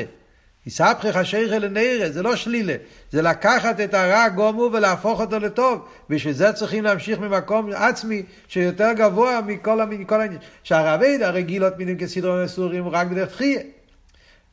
ישאבך חשייך לנערה, זה לא שלילה, זה לקחת את הרע גומו ולהפוך אותו לטוב, בשביל זה צריכים להמשיך ממקום עצמי שיותר גבוה מכל העניין, שהרעבד הרגילות מינים כסדרון הסורים רק בדחי,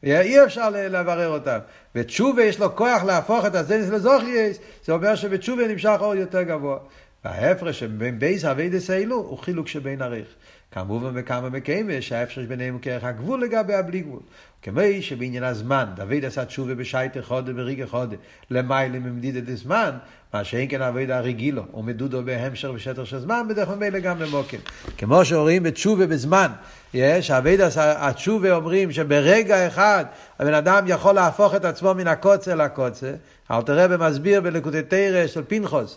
ואי אפשר לברר אותם, ותשובה יש לו כוח להפוך את הזנס לזוכייס, זה אומר שבתשובה נמשך עוד יותר גבוה, וההפרש שבין בייס הוידס האלו הוא חילוק שבין הרייך. כמובן וכמה מקיימה שהאפשר שביניהם כערך הגבול לגבי הבלי גבול. כמי שבעניין הזמן, דוד עשה תשובה בשייטה חודה וריגה חודה, למעלה ממדיד את הזמן, מה שאין כן עבד הרגילה, ומדודו בהמשך ושטר של זמן, בדרך ממילא גם למוקם. כמו שאומרים בתשובה בזמן, שעבד עשה התשובה אומרים שברגע אחד, הבן אדם יכול להפוך את עצמו מן הקוצה לקוצה, אל תראה במסביר בלקוטי תרא של פנחס,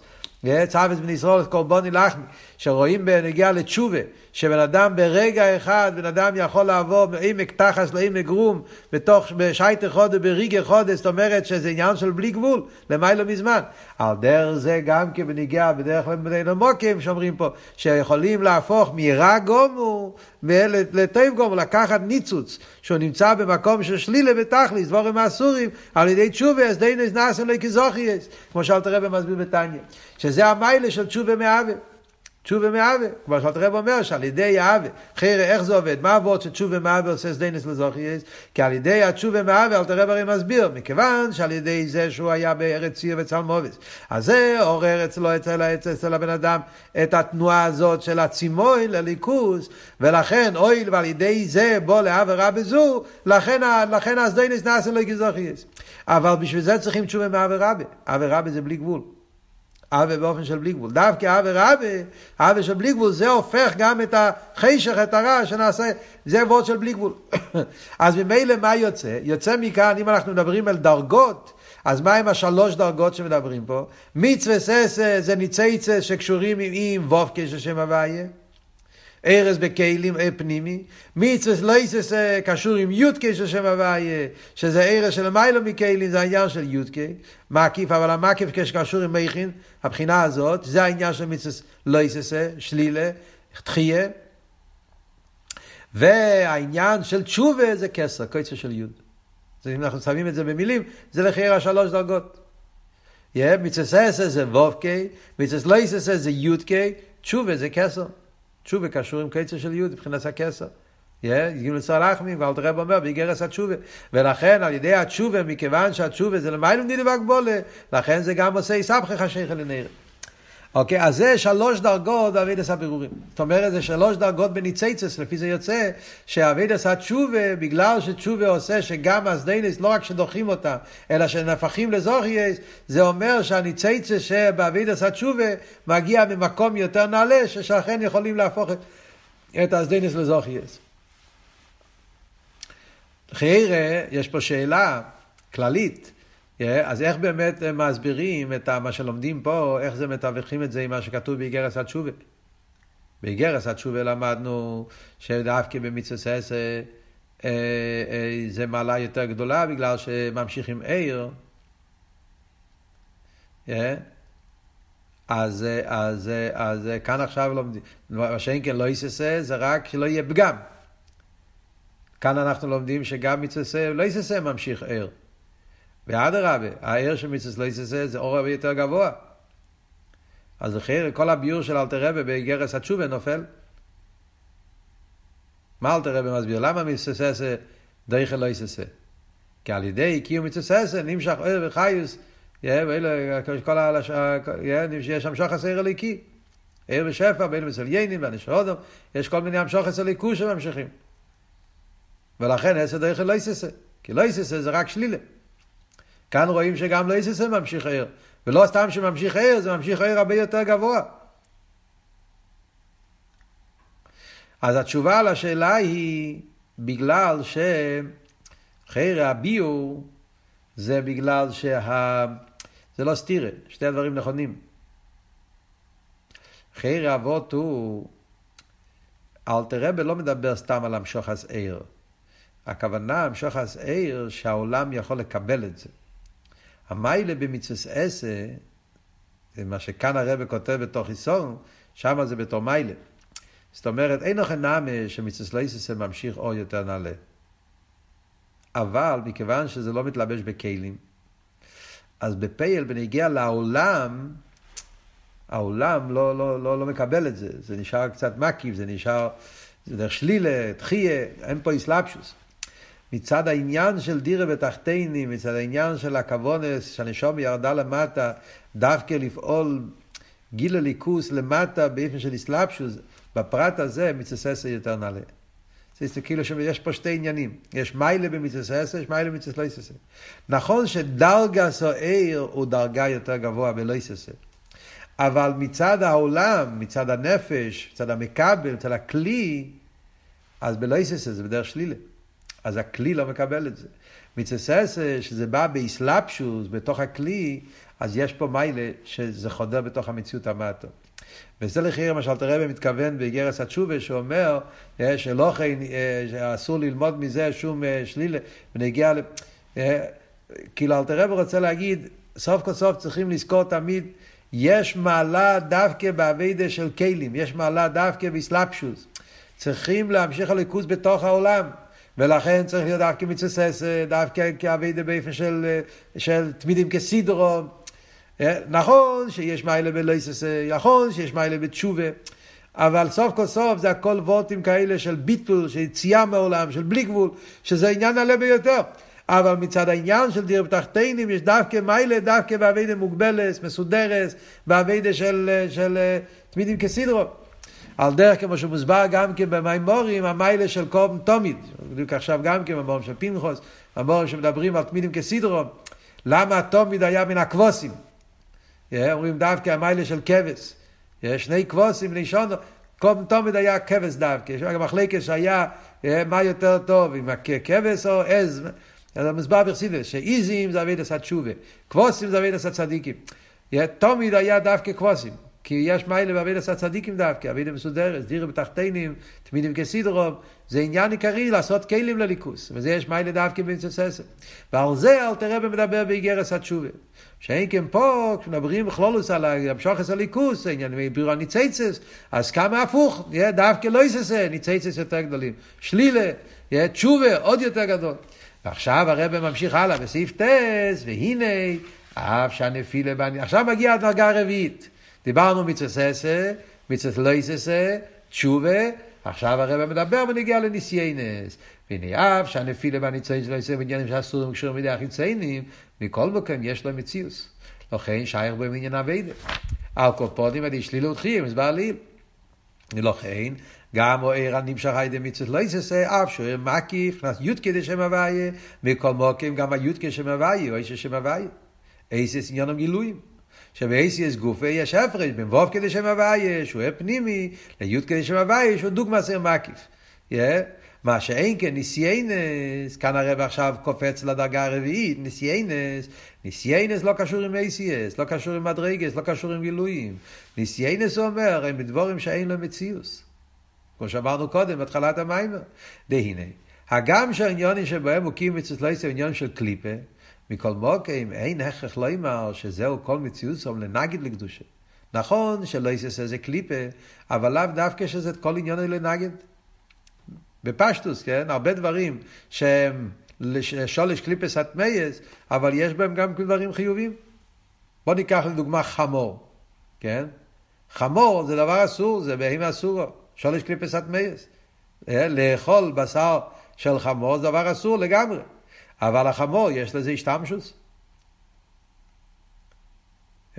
צאבס בן ישראל קורבן לחמי, שרואים בנגיעה לתשובה, שבן אדם ברגע אחד, בן אדם יכול לעבור מעמק תחס לעמק גרום, בתוך שייטה חודה בריגה חודה, זאת אומרת שזה עניין של בלי גבול, למעלה מזמן. על דרך זה גם כבנגיעה בדרך כלל מוקים, שאומרים פה, שיכולים להפוך מירא גומו, לטוב גומו, לקחת ניצוץ, שהוא נמצא במקום של שלילה בתכלס, דברים אסורים, על ידי תשובה, אז דיינס נעשם לו כזוכייס, כמו שאלת הרב מסביר בתניא, שזה המיילה של תשובה מהווה. תשובה מהווה, כמו שאלת הרב אומר, שעל ידי ההווה, חיירה, איך זה עובד? מה עבוד שתשובה מהווה עושה סדינס לזוכייס? כי על ידי התשובה מהווה, אלת הרב הרי מסביר, מכיוון שעל ידי זה שהוא היה בארץ ציר וצלמובס. אז זה עורר אצלו, אצל הבן אדם, את התנועה הזאת של הצימוי לליכוס, ולכן, אוי, ועל ידי זה בוא להעברה בזו, לכן הסדינס נעשה לו כזוכייס. אבל בשביל זה צריכים תשובה מהעברה ב. העברה ב זה בלי גבול. אבא באופן של בלי גבול, דווקא אבא של בלי גבול, זה הופך גם את החשך, את הרע שנעשה, זה עבוד של בלי גבול. אז ממילא מה יוצא? יוצא מכאן, אם אנחנו מדברים על דרגות, אז מה עם השלוש דרגות שמדברים פה? מצווה ססה זה ניצייצה שקשורים עם וופקה של שם הוויה, ערס בקהילים פנימי, מצווה סלויסה קשור עם יודקה של שם הוויה, שזה ערס של מיילו מקהילים, זה העניין של יודקה, מעקיף, אבל המעקיף כשקשור עם מייכין, הבחינה הזאת, זה העניין של מצווה לא יססה, שלילה, תחייה, והעניין של תשובה זה כסר, קויצה של יוד. אם אנחנו שמים את זה במילים, זה לחייר השלוש דרגות. מצווה ססה זה וופקי, מצווה לא יססה זה יודקי, תשובה זה כסר. תשובה קשור עם קצר של יהוד, מבחינת הכסר. יגידו לצהר לחמים, ואל תראה באומר, ביגרס התשובה. ולכן, על ידי התשובה, מכיוון שהתשובה זה למה לומדים לבק בולה, לכן זה גם עושה יסבחך השייך לנער. אוקיי, אז זה שלוש דרגות בעבודת הבירורים. זאת אומרת, זה שלוש דרגות בניצייצס, לפי זה יוצא, שעבודת התשובה, בגלל שתשובה עושה שגם הסדינס, לא רק שדוחים אותה, אלא שנפחים לזוכייס, זה אומר שהניצייצס שבעבודת התשובה, מגיע ממקום יותר נעלה, ששכן יכולים להפוך את הסדינס לזוכייס. חיירה, יש פה שאלה כללית, אז איך באמת מסבירים את מה שלומדים פה, איך זה מתווכים את זה עם מה שכתוב באיגרס התשובה? באיגרס התשובה למדנו שדווקא במצווה ססה זה מעלה יותר גדולה בגלל שממשיך עם עיר. אז כאן עכשיו לומדים. מה שאין כן לא יססה זה רק שלא יהיה פגם. כאן אנחנו לומדים שגם מצווה ססה לא יססה ממשיך עיר. ועד הרבה, העיר של מצווה לא יססה זה אור הרבה יותר גבוה. אז לכן כל הביור של אלתר רבי באיגרס התשובה נופל. מה אלתר רבי מסביר? למה מיסססה דייכל לא יססה? כי על ידי קיום מיסססה נמשך אור וחיוס, יש המשוך הסעיר הליקי, אור ושפע, בין מסליינים והנשרודום, יש כל מיני המשוך הסעיר הליקו שממשיכים. ולכן הסעיר דייכל לא יססה, כי לא יססה זה רק שלילה. כאן רואים שגם לא יססה ממשיך אור. ולא סתם שממשיך העיר, זה ממשיך העיר הרבה יותר גבוה. אז התשובה על השאלה היא, בגלל שחיר הביור, זה בגלל זה לא סתירה, שתי הדברים נכונים. חיר אבות הוא, אלתר רבי לא מדבר סתם על המשוך העיר. הכוונה, המשוך העיר, שהעולם יכול לקבל את זה. המיילה במצווס עשה, זה מה שכאן הרב כותב בתוך איסון, שם זה בתור מיילה. זאת אומרת, אין אוכל נעמה שמצווס לא עשה ממשיך או יותר נעלה. אבל מכיוון שזה לא מתלבש בכלים, אז בפייל בנגיע לעולם, העולם לא מקבל את זה. זה נשאר קצת מקיף, זה נשאר, זה דרך שלילה, תחייה, אין פה איסלאפשוס. מצד העניין של דירה בתחתיני, מצד העניין של הכוונס, שהנשום ירדה למטה, דווקא לפעול גיל הליכוס למטה, באיפן של אסלאפשוס, בפרט הזה, מצססה יותר נעלה. זה כאילו שיש פה שתי עניינים. יש מיילה במצססה, יש מיילה במצססה, לא יססה. נכון שדרגה סוער הוא דרגה יותר גבוה ולא יססה. אבל מצד העולם, מצד הנפש, מצד המקבל, מצד הכלי, אז בלא יססה, זה בדרך שלילה. אז הכלי לא מקבל את זה. מצססה, שזה בא באסלאפשוס, בתוך הכלי, אז יש פה מיילה שזה חודר בתוך המציאות המטה. וזה לחיר, מה שאלתר רבי מתכוון באיגרס התשובה, שאומר, שאסור ללמוד מזה שום שלילה, ונגיע כאילו אלתר רבי רוצה להגיד, סוף כל סוף צריכים לזכור תמיד, יש מעלה דווקא בעבודה של כלים, יש מעלה דווקא באסלאפשוס. צריכים להמשיך הליכוז בתוך העולם. ולכן צריך להיות דווקא מצסס, דווקא כעבדה באיפה של תמידים כסידרום. נכון שיש מיילה בלויסס, נכון שיש מיילה בתשובה, אבל סוף כל סוף זה הכל וורטים כאלה של ביטול, של יציאה מעולם, של בלי גבול, שזה עניין עלה ביותר. אבל מצד העניין של דיר בתחתינים יש דווקא מיילה, דווקא בעבדה מוגבלס, מסודרס, בעבדה של תמידים כסידרום. על דרך כמו שמוסבר גם כן במיימורים, המיילה של קום תומיד, בדיוק עכשיו גם כן במיימורים של פינחוס, במיימורים שמדברים על תמידים כסדרום, למה התומיד היה מן הכבוסים? אומרים דווקא המיילה של כבס, שני כבוסים לישון, קום תומיד היה כבס דווקא, יש גם מחלקת שהיה מה יותר טוב, עם הכבס או עז, אז המוסבר ברסידס, שאיזים זה עבד עשת שובה, כבוסים זה עבד עשת צדיקים, תומיד היה דווקא כבוסים, כי יש מיילה בעבודת הצדיקים דווקא, עבודה מסודרת, דירה בתחתינים, תמידים כסדרום, זה עניין עיקרי לעשות כלים לליכוס, וזה יש מיילה דווקא במצססה. ועל זה אלתר רבי מדבר באיגרס התשובה. שאין כן פה, כשמדברים בכלולוס על המשוחס הליכוס, זה עניין בירור הניצייצס, אז כמה הפוך, דווקא לא יססה, ניצייצס יותר גדולים. שלילה, תשובה עוד יותר גדול. ועכשיו הרבי ממשיך הלאה בסעיף טס, והנה, אף שהנפילה בני. עכשיו מגיעה הדרגה הרביעית. דיברנו מצססה, מצס לא יססה, תשובה, עכשיו הרב מדבר ונגיע לניסיינס. והנה אף שהנפילה בניציינים לא יססה, בעניינים שאסורים קשורים מידי החיציינים, מכל מקום יש לו מציאוס. לכן שייך בו מעניין עבודה. הקופונים עד ישלילו ותחיים, הסבר לי. לכן, גם אוהר הנמשך הידי מצס לא יססה, אף שאוהר מקיף, נס יודקי די שם הוויה, מכל מקום גם היודקי שם הוויה, או אישה שם הוויה. איסס עניינם גילויים. שבאיסיס גופה יש הפרש, בין ווב כדי שם הוויה, שהוא פנימי, ליוד כדי שם הוויה, שהוא דוגמא סר מקיף. מה שאין כן, ניסיינס, כאן הרב עכשיו קופץ לדרגה הרביעית, ניסיינס, ניסיינס לא קשור עם איסיס, לא קשור עם מדרגס, לא קשור עם גילויים. ניסיינס אומר, הם בדבורים שאין לו מציאוס. כמו שאמרנו קודם, בתחילת המיימר. דהיני, הגם שהעניונים שבהם מוקים מצטלויסים, עניונים של קליפה, מכל מוקים, אין הכרח לא אמר שזהו כל מציאוסום לנגד לקדושה. נכון שלא יסס איזה קליפה, אבל לאו דווקא שזה את כל עניון לנגד. בפשטוס, כן? הרבה דברים שהם שולש קליפה סתמייס, אבל יש בהם גם דברים חיובים. בוא ניקח לדוגמה חמור, כן? חמור זה דבר אסור, זה בהמה אסורה. שולש קליפסת מייס. לאכול בשר של חמור זה דבר אסור לגמרי. אבל החמור יש לזה השתמשוס.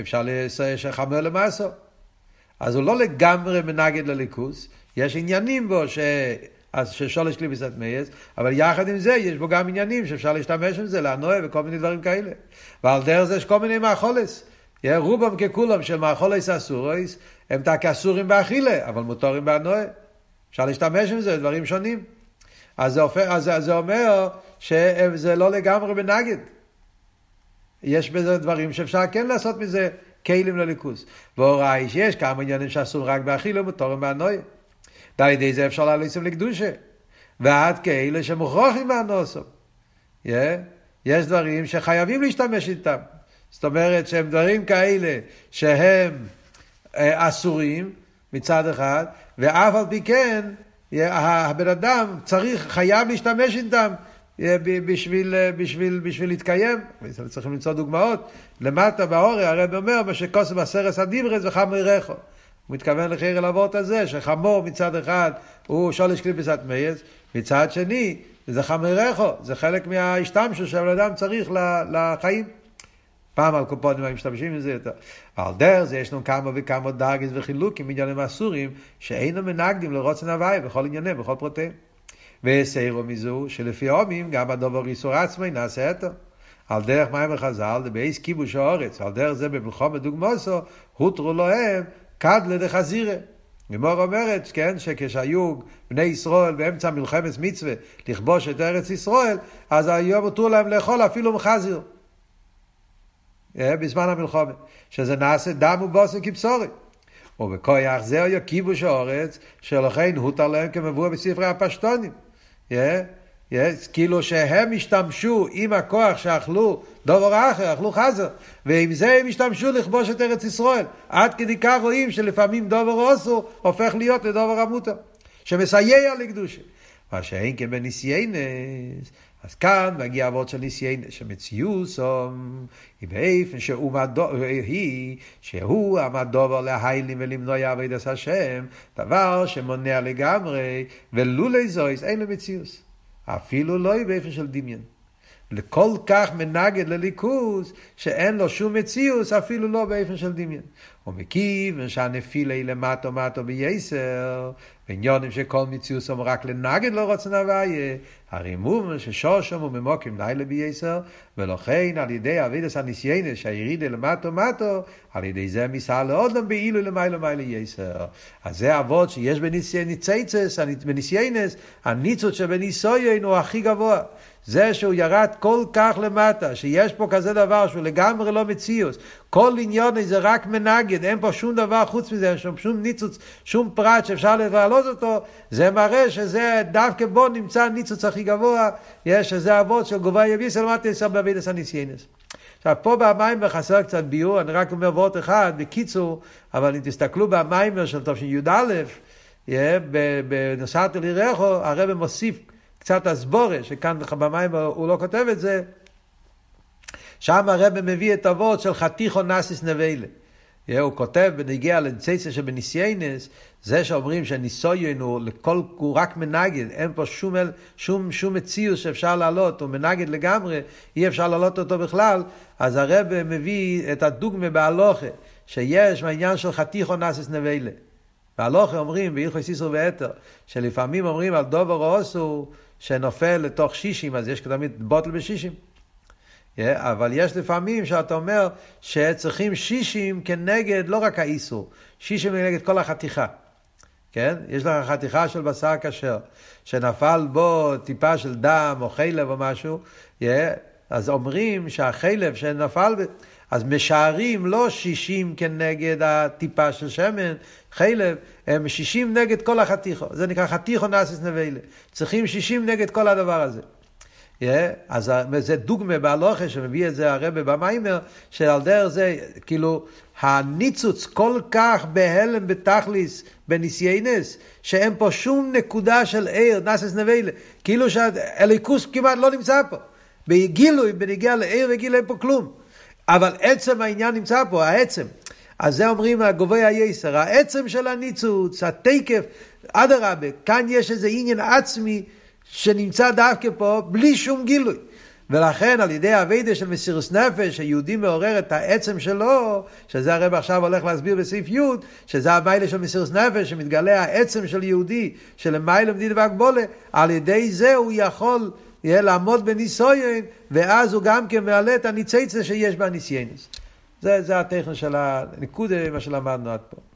אפשר שחמור למעשה. אז הוא לא לגמרי מנגד לליכוס. יש עניינים בו ששולש קליפסת מייס. אבל יחד עם זה יש בו גם עניינים שאפשר להשתמש עם זה, להנועה וכל מיני דברים כאלה. ועל דרך זה יש כל מיני מאכולס. רובם ככולם של מאכולס אסורויס הם תקסורים באכילה אבל מותרים באנוה. אפשר להשתמש עם זה דברים שונים. אז זה אומר שזה לא לגמרי בנגד. יש בזה דברים שאפשר כן לעשות מזה כלים לליכוס. והוראי שיש כמה עניינים שאסור רק באכילה ומותרים באנוה. דלי די זה אפשר להליסים לקדושה. ועד כאלה שמוכרחים באנוסם. יש דברים שחייבים להשתמש איתם. זאת אומרת שהם דברים כאלה שהם אסורים מצד אחד, ואף על פי כן הבן אדם צריך, חייב להשתמש איתם בשביל להתקיים. צריכים למצוא דוגמאות. למטה באורי הרב אומר מה שקוסם הסרס הדיברס וחמור רכו. הוא מתכוון לחיר לעבוד את זה שחמור מצד אחד הוא שולש קליפסת מייס, מצד שני זה חמור רכו, זה חלק מההשתמשו שהבן אדם צריך לחיים. פעם על קופונים הם משתמשים עם זה יותר. ועל דרך זה יש לנו כמה וכמה דרגס וחילוקים עניינים אסורים שאינו מנגדים לרוצן הוואי בכל עניינים, בכל פרטיהם. וסעירו מזו שלפי עומים גם הדובר איסור עצמי נעשה אתו. על דרך מים וחזל דבייס כיבוש האורץ. על דרך זה במלחום בדוגמוסו הותרו להם קד לדחזירה. גמור אומרת כן, שכשהיו בני ישראל באמצע מלחמת מצווה לכבוש את ארץ ישראל, אז היום הותרו להם לאכול אפילו מחזיר. בזמן המלחמה, שזה נעשה דם ובוסם כבשורי. ובכוח זה היה כיבוש האורץ, שלכן הותר להם כמבואר בספרי הפשטונים. כאילו שהם השתמשו עם הכוח שאכלו דובר אחר, אכלו חזר, ועם זה הם השתמשו לכבוש את ארץ ישראל. עד כדי כך רואים שלפעמים דובר אסור הופך להיות לדובר המותר, שמסייע לקדושה. מה שאין כן בניסיינס, אז כאן מגיע עבוד של ניסיינס, שמציוסום, היא באיפן שהוא עמד דובר להיילים ולמנוע יעבד את השם, דבר שמונע לגמרי, ולולי זויס, אין למציוס. אפילו לא היא באיפן של דמיין. לכל כך מנגד לליכוס, שאין לו שום מציוס, אפילו לא באיפן של דמיין. ומכיוון שהנפילה למטו-מטו בייסר, ועניונים שכל מציוסם רק לנגד לא רוצן הוויה, הרימום ששושם וממוקים לילה בייסר, ולכן על ידי אבידס הניסיינס שהירידה למטו-מטו, על ידי זה מסע לאודם באילו למיילה-מיילה ייסר. אז זה עבוד שיש בניסיינס, הניצות שבניסויין הוא הכי גבוה. זה שהוא ירד כל כך למטה, שיש פה כזה דבר שהוא לגמרי לא מציוס, כל עניון זה רק מנגד, אין פה שום דבר חוץ מזה, אין שום ניצוץ, שום פרט שאפשר להעלות אותו, זה מראה שזה דווקא בו נמצא הניצוץ הכי גבוה, יש שזה אבות של גובה יביס, אלמד תסע בבידס הניסיינס. עכשיו פה במים חסר קצת ביור, אני רק אומר ואות אחד, בקיצור, אבל אם תסתכלו במים של תופשין י' א', בנוסעת אלי רכו, הרב מוסיף קצת הסבורה, שכאן במים הוא לא כותב את זה, שם הרב מביא את אבות של חתיכו נאסיס נבלה. הוא כותב בנגיע לנציצה שבניסיינס, זה שאומרים שניסויין הוא רק מנגד, אין פה שום מציאוס שאפשר לעלות, הוא מנגד לגמרי, אי אפשר לעלות אותו בכלל, אז הרב מביא את הדוגמה בהלוכה, שיש מעניין של חתיכו נאסיס נבלה. בהלוכה אומרים, בהלכות איסור והיתר, שלפעמים אומרים על דובר או אסור, שנופל לתוך 60, אז יש כתמיד בוטל ב-60. אבל יש לפעמים שאתה אומר שצריכים 60 כנגד לא רק האיסור, 60 כנגד כל החתיכה. כן? יש לך חתיכה של בשר כשר, שנפל בו טיפה של דם או חלב או משהו, אז אומרים שהחלב שנפל, אז משערים לא 60 כנגד הטיפה של שמן, חלב, הם 60 נגד כל החתיכו. זה נקרא חתיכו נאסיס נבלה. צריכים 60 נגד כל הדבר הזה. אז זה דוגמה בהלוכה שמביא את זה הרב במיימר, שעל דרך זה כאילו הניצוץ כל כך בהלם בתכליס בניסיינס, שאין פה שום נקודה של עיר נאסס נבלה, כאילו שהליכוס כמעט לא נמצא פה, בגילוי בנגיע לעיר וגיל אין פה כלום, אבל עצם העניין נמצא פה, העצם אז זה אומרים הגובה היסר, העצם של הניצוץ, התקף, עד הרבה, כאן יש איזה עניין עצמי שנמצא דווקא פה בלי שום גילוי. ולכן על ידי הווידה של מסירות נפש, היהודי מעורר את העצם שלו, שזה הרב עכשיו הולך להסביר בסעיף י', שזה המיילה של מסירות נפש, שמתגלה העצם של יהודי, שלמיילה מדיד והגבולה, על ידי זה הוא יכול לעמוד בניסויין, ואז הוא גם כמעלה את הניצייצה שיש בניסיינס. זה הטכן של הנקודה, מה שלמדנו עד פה.